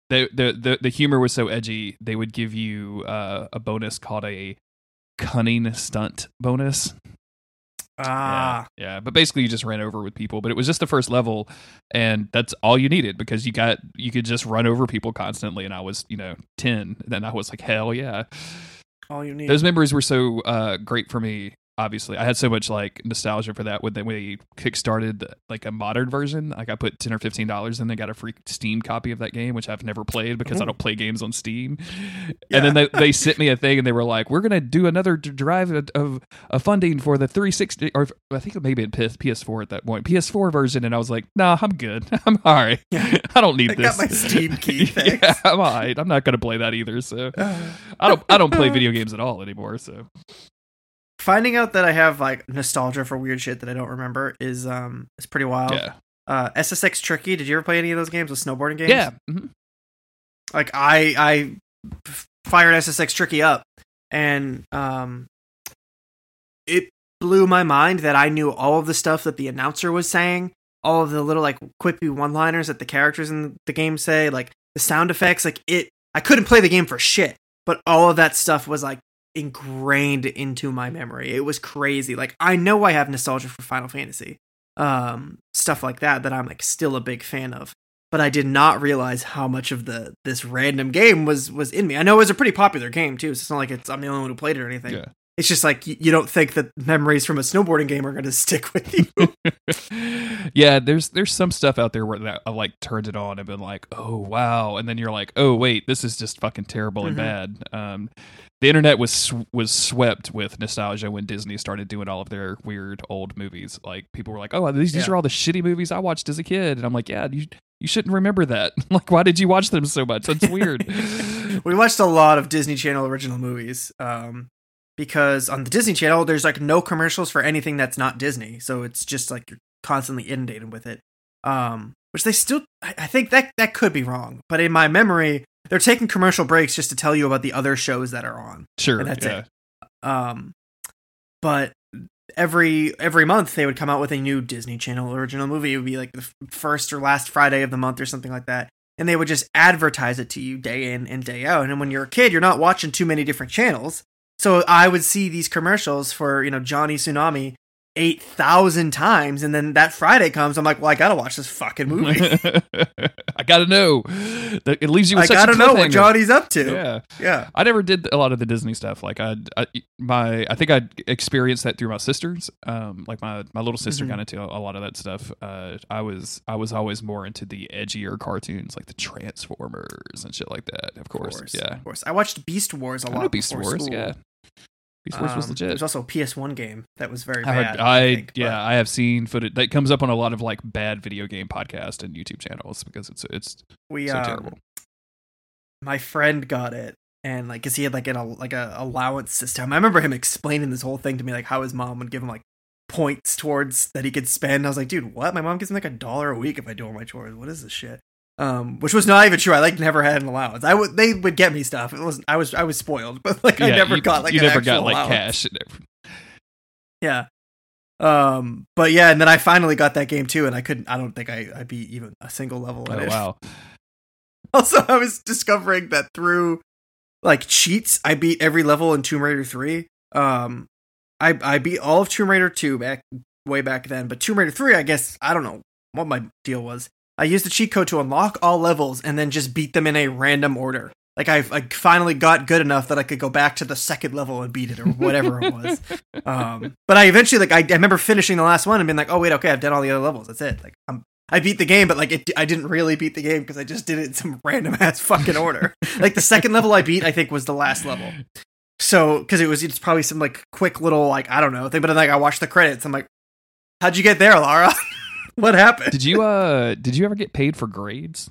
Armageddon. The humor was so edgy. They would give you a bonus called a cunning stunt bonus. Yeah, but basically you just ran over with people, but it was just the first level and that's all you needed because you could just run over people constantly. And I was, 10, then I was like, hell yeah. All you need. Those memories were so great for me. Obviously, I had so much like nostalgia for that when we kickstarted like a modern version. Like I put $10 or $15 in, they got a free Steam copy of that game, which I've never played because I don't play games on Steam. Yeah. And then they sent me a thing, and they were like, "We're gonna do another drive of funding for the 360, or I think maybe in PS4 at that point, PS4 version." And I was like, "Nah, I'm good. I'm all right. Yeah. I don't need this. I got my Steam key. Thanks. Yeah, I'm all right. I'm not gonna play that either. So I don't play video games at all anymore. So." Finding out that I have like nostalgia for weird shit that I don't remember is pretty wild. Yeah. SSX Tricky. Did you ever play any of those games, with snowboarding games? Yeah. Mm-hmm. Like I fired SSX Tricky up, and it blew my mind that I knew all of the stuff that the announcer was saying, all of the little like quippy one-liners that the characters in the game say, like the sound effects. Like I couldn't play the game for shit, but all of that stuff was like ingrained into my memory. It was crazy. Like I know I have nostalgia for Final Fantasy, stuff like that I'm like still a big fan of, but I did not realize how much of this random game was in me. I know it was a pretty popular game too, so it's not like I'm the only one who played it or anything. Yeah. It's just like you don't think that memories from a snowboarding game are going to stick with you. Yeah, there's some stuff out there where I've like turned it on and been like, oh wow, and then you're like, oh wait, this is just fucking terrible and bad. The internet was swept with nostalgia when Disney started doing all of their weird old movies. Like people were like, oh, these are all the shitty movies I watched as a kid, and I'm like, yeah, you shouldn't remember that. Like, why did you watch them so much? That's weird. We watched a lot of Disney Channel original movies. Because on the Disney Channel, there's like no commercials for anything that's not Disney. So it's just like you're constantly inundated with it. Which they still, I think that could be wrong. But in my memory, they're taking commercial breaks just to tell you about the other shows that are on. Sure. And that's it. But every month they would come out with a new Disney Channel original movie. It would be like the first or last Friday of the month or something like that. And they would just advertise it to you day in and day out. And when you're a kid, you're not watching too many different channels. So I would see these commercials for, Johnny Tsunami 8,000 times. And then that Friday comes, I'm like, well, I got to watch this fucking movie. I got to know. It leaves you with such a cliffhanger. I got to know what Johnny's up to. Yeah. I never did a lot of the Disney stuff. Like I think I experienced that through my sisters. Like my little sister got into a lot of that stuff. I was always more into the edgier cartoons, like the Transformers and shit like that. Of course. I watched Beast Wars a lot. I know Beast Wars, school. Yeah. Beast Wars was legit. There's also a PS1 game that was very bad. I have seen footage that comes up on a lot of like bad video game podcasts and YouTube channels because it's so terrible. My friend got it, and like because he had like an allowance system. I remember him explaining this whole thing to me, like how his mom would give him like points towards that he could spend. I was like, dude, what? My mom gives me like $1 a week if I do all my chores. What is this shit? Which was not even true. I like never had an allowance. They would get me stuff. It wasn't. I was spoiled, but like I never got like an actual allowance. Like cash. Yeah. But yeah, and then I finally got that game too, and I couldn't. I don't think I beat even a single level. Oh wow! Also, I was discovering that through like cheats, I beat every level in Tomb Raider 3. I beat all of Tomb Raider 2 way back then, but Tomb Raider 3, I guess I don't know what my deal was. I used the cheat code to unlock all levels and then just beat them in a random order. Like I finally got good enough that I could go back to the second level and beat it or whatever it was. But I eventually, like, I remember finishing the last one and being like, oh wait, okay, I've done all the other levels. That's it. Like I beat the game, but like I didn't really beat the game because I just did it in some random ass fucking order. Like the second level I beat, I think was the last level. So, because it's probably some like quick little like I don't know thing, but then like I watched the credits. I'm like, how'd you get there, Lara? What happened? Did you ever get paid for grades?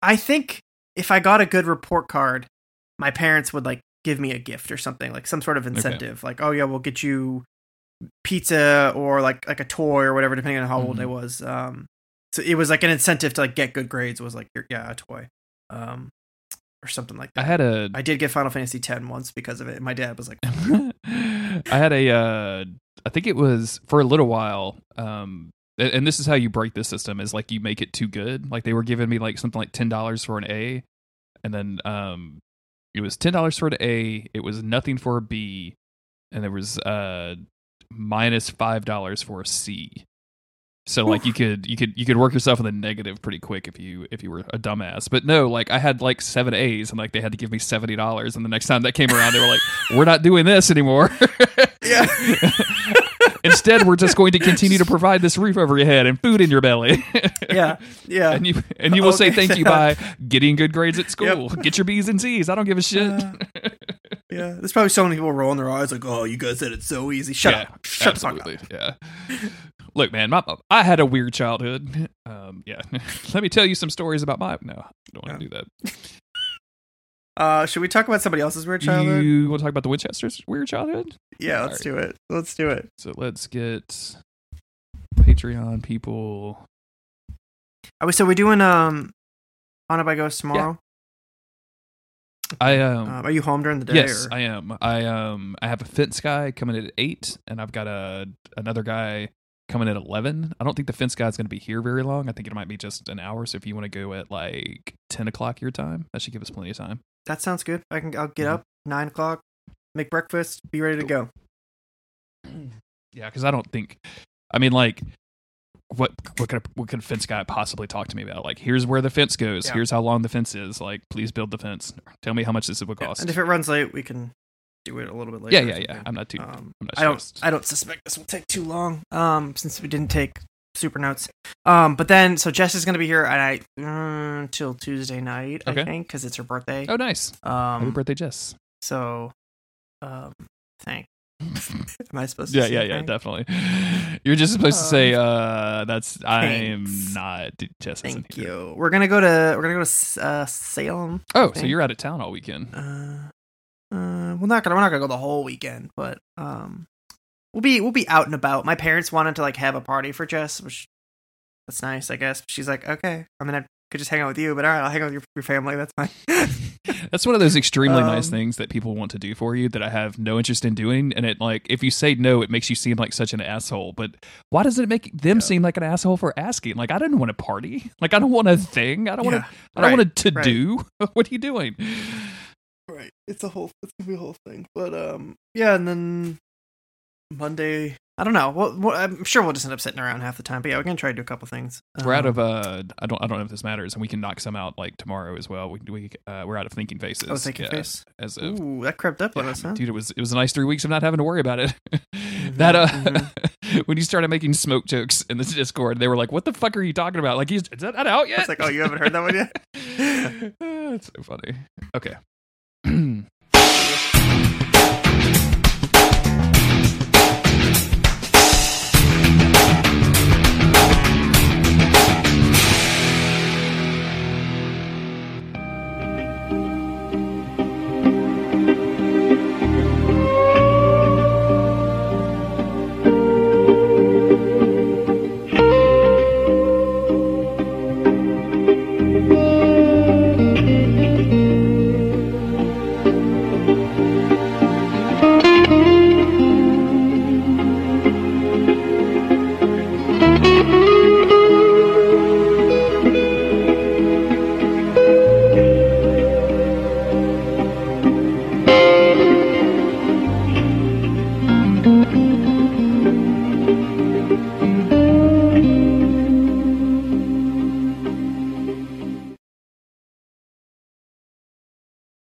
I think if I got a good report card, my parents would like give me a gift or something, like some sort of incentive. Okay. Like, oh yeah, we'll get you pizza or like a toy or whatever, depending on how old I was. So it was like an incentive to like get good grades was like a toy. Or something like that. I did get Final Fantasy X once because of it. My dad was like, I think it was for a little while. And this is how you break this system is like you make it too good. Like they were giving me like something like $10 for an A, and then it was $10 for an A. It was nothing for a B, and there was minus $5 for a C. So like you could work yourself in the negative pretty quick if you were a dumbass. But no, like I had like 7 A's and like they had to give me $70, and the next time that came around they were like, we're not doing this anymore. Yeah. Instead, we're just going to continue to provide this roof over your head and food in your belly. Yeah. Yeah. And you will say thank you by getting good grades at school. Yep. Get your B's and C's. I don't give a shit. Yeah. There's probably so many people rolling their eyes like, oh, you guys said it's so easy. Shut up. Shut absolutely. The fuck up. Yeah. Look, man, I had a weird childhood. Yeah. Let me tell you some stories about my... No, I don't want to do that. Should we talk about somebody else's weird childhood? You want to talk about the Winchesters' weird childhood? Yeah, Let's do it. So let's get Patreon people. So we're doing Haunted by Ghost tomorrow? Yeah. Are you home during the day? Yes, or? I am. I have a fence guy coming at 8, and I've got another guy coming at 11. I don't think the fence guy's going to be here very long. I think it might be just an hour. So if you want to go at like 10 o'clock your time, that should give us plenty of time. That sounds good. I'll get up 9 o'clock, make breakfast, be ready to go. Yeah, because I don't think. I mean, like, what could a fence guy possibly talk to me about? Like, here's where the fence goes. Yeah. Here's how long the fence is. Like, please build the fence. Tell me how much this would cost. And if it runs late, we can do it a little bit later. Yeah. I'm not stressed. I don't suspect this will take too long. Since we didn't take super notes. But then so Jess is gonna be here at until Tuesday night, okay. I think, because it's her birthday. Oh, nice. Happy birthday, Jess. So, thanks. Am I supposed to? Yeah, definitely. You're just supposed to say, that's thanks. I'm not. Jess isn't here. Thank you. We're gonna go to Salem. Oh, so you're out of town all weekend. We're not gonna go the whole weekend, but we'll be out and about. My parents wanted to like have a party for Jess, which that's nice, I guess. She's like, okay, I mean, I could just hang out with you, but all right, I'll hang out with your family. That's fine. That's one of those extremely nice things that people want to do for you that I have no interest in doing, and it like if you say no, it makes you seem like such an asshole. But why does it make them seem like an asshole for asking? Like, I didn't want a party. Like, I don't want a thing. I don't want to do. What are you doing? Right, it's gonna be a whole thing, but yeah, and then Monday, I don't know. Well, I'm sure we'll just end up sitting around half the time. But yeah, we're gonna try to do a couple things. We're out of I don't know if this matters, and we can knock some out like tomorrow as well. We're out of thinking faces. Oh, thinking face. As of, ooh, that crept up on us, huh? Dude, it was a nice 3 weeks of not having to worry about it. When you started making smoke jokes in the Discord, they were like, "What the fuck are you talking about? Like, is that not out yet?" It's like, oh, you haven't heard that one yet. It's so funny. Okay.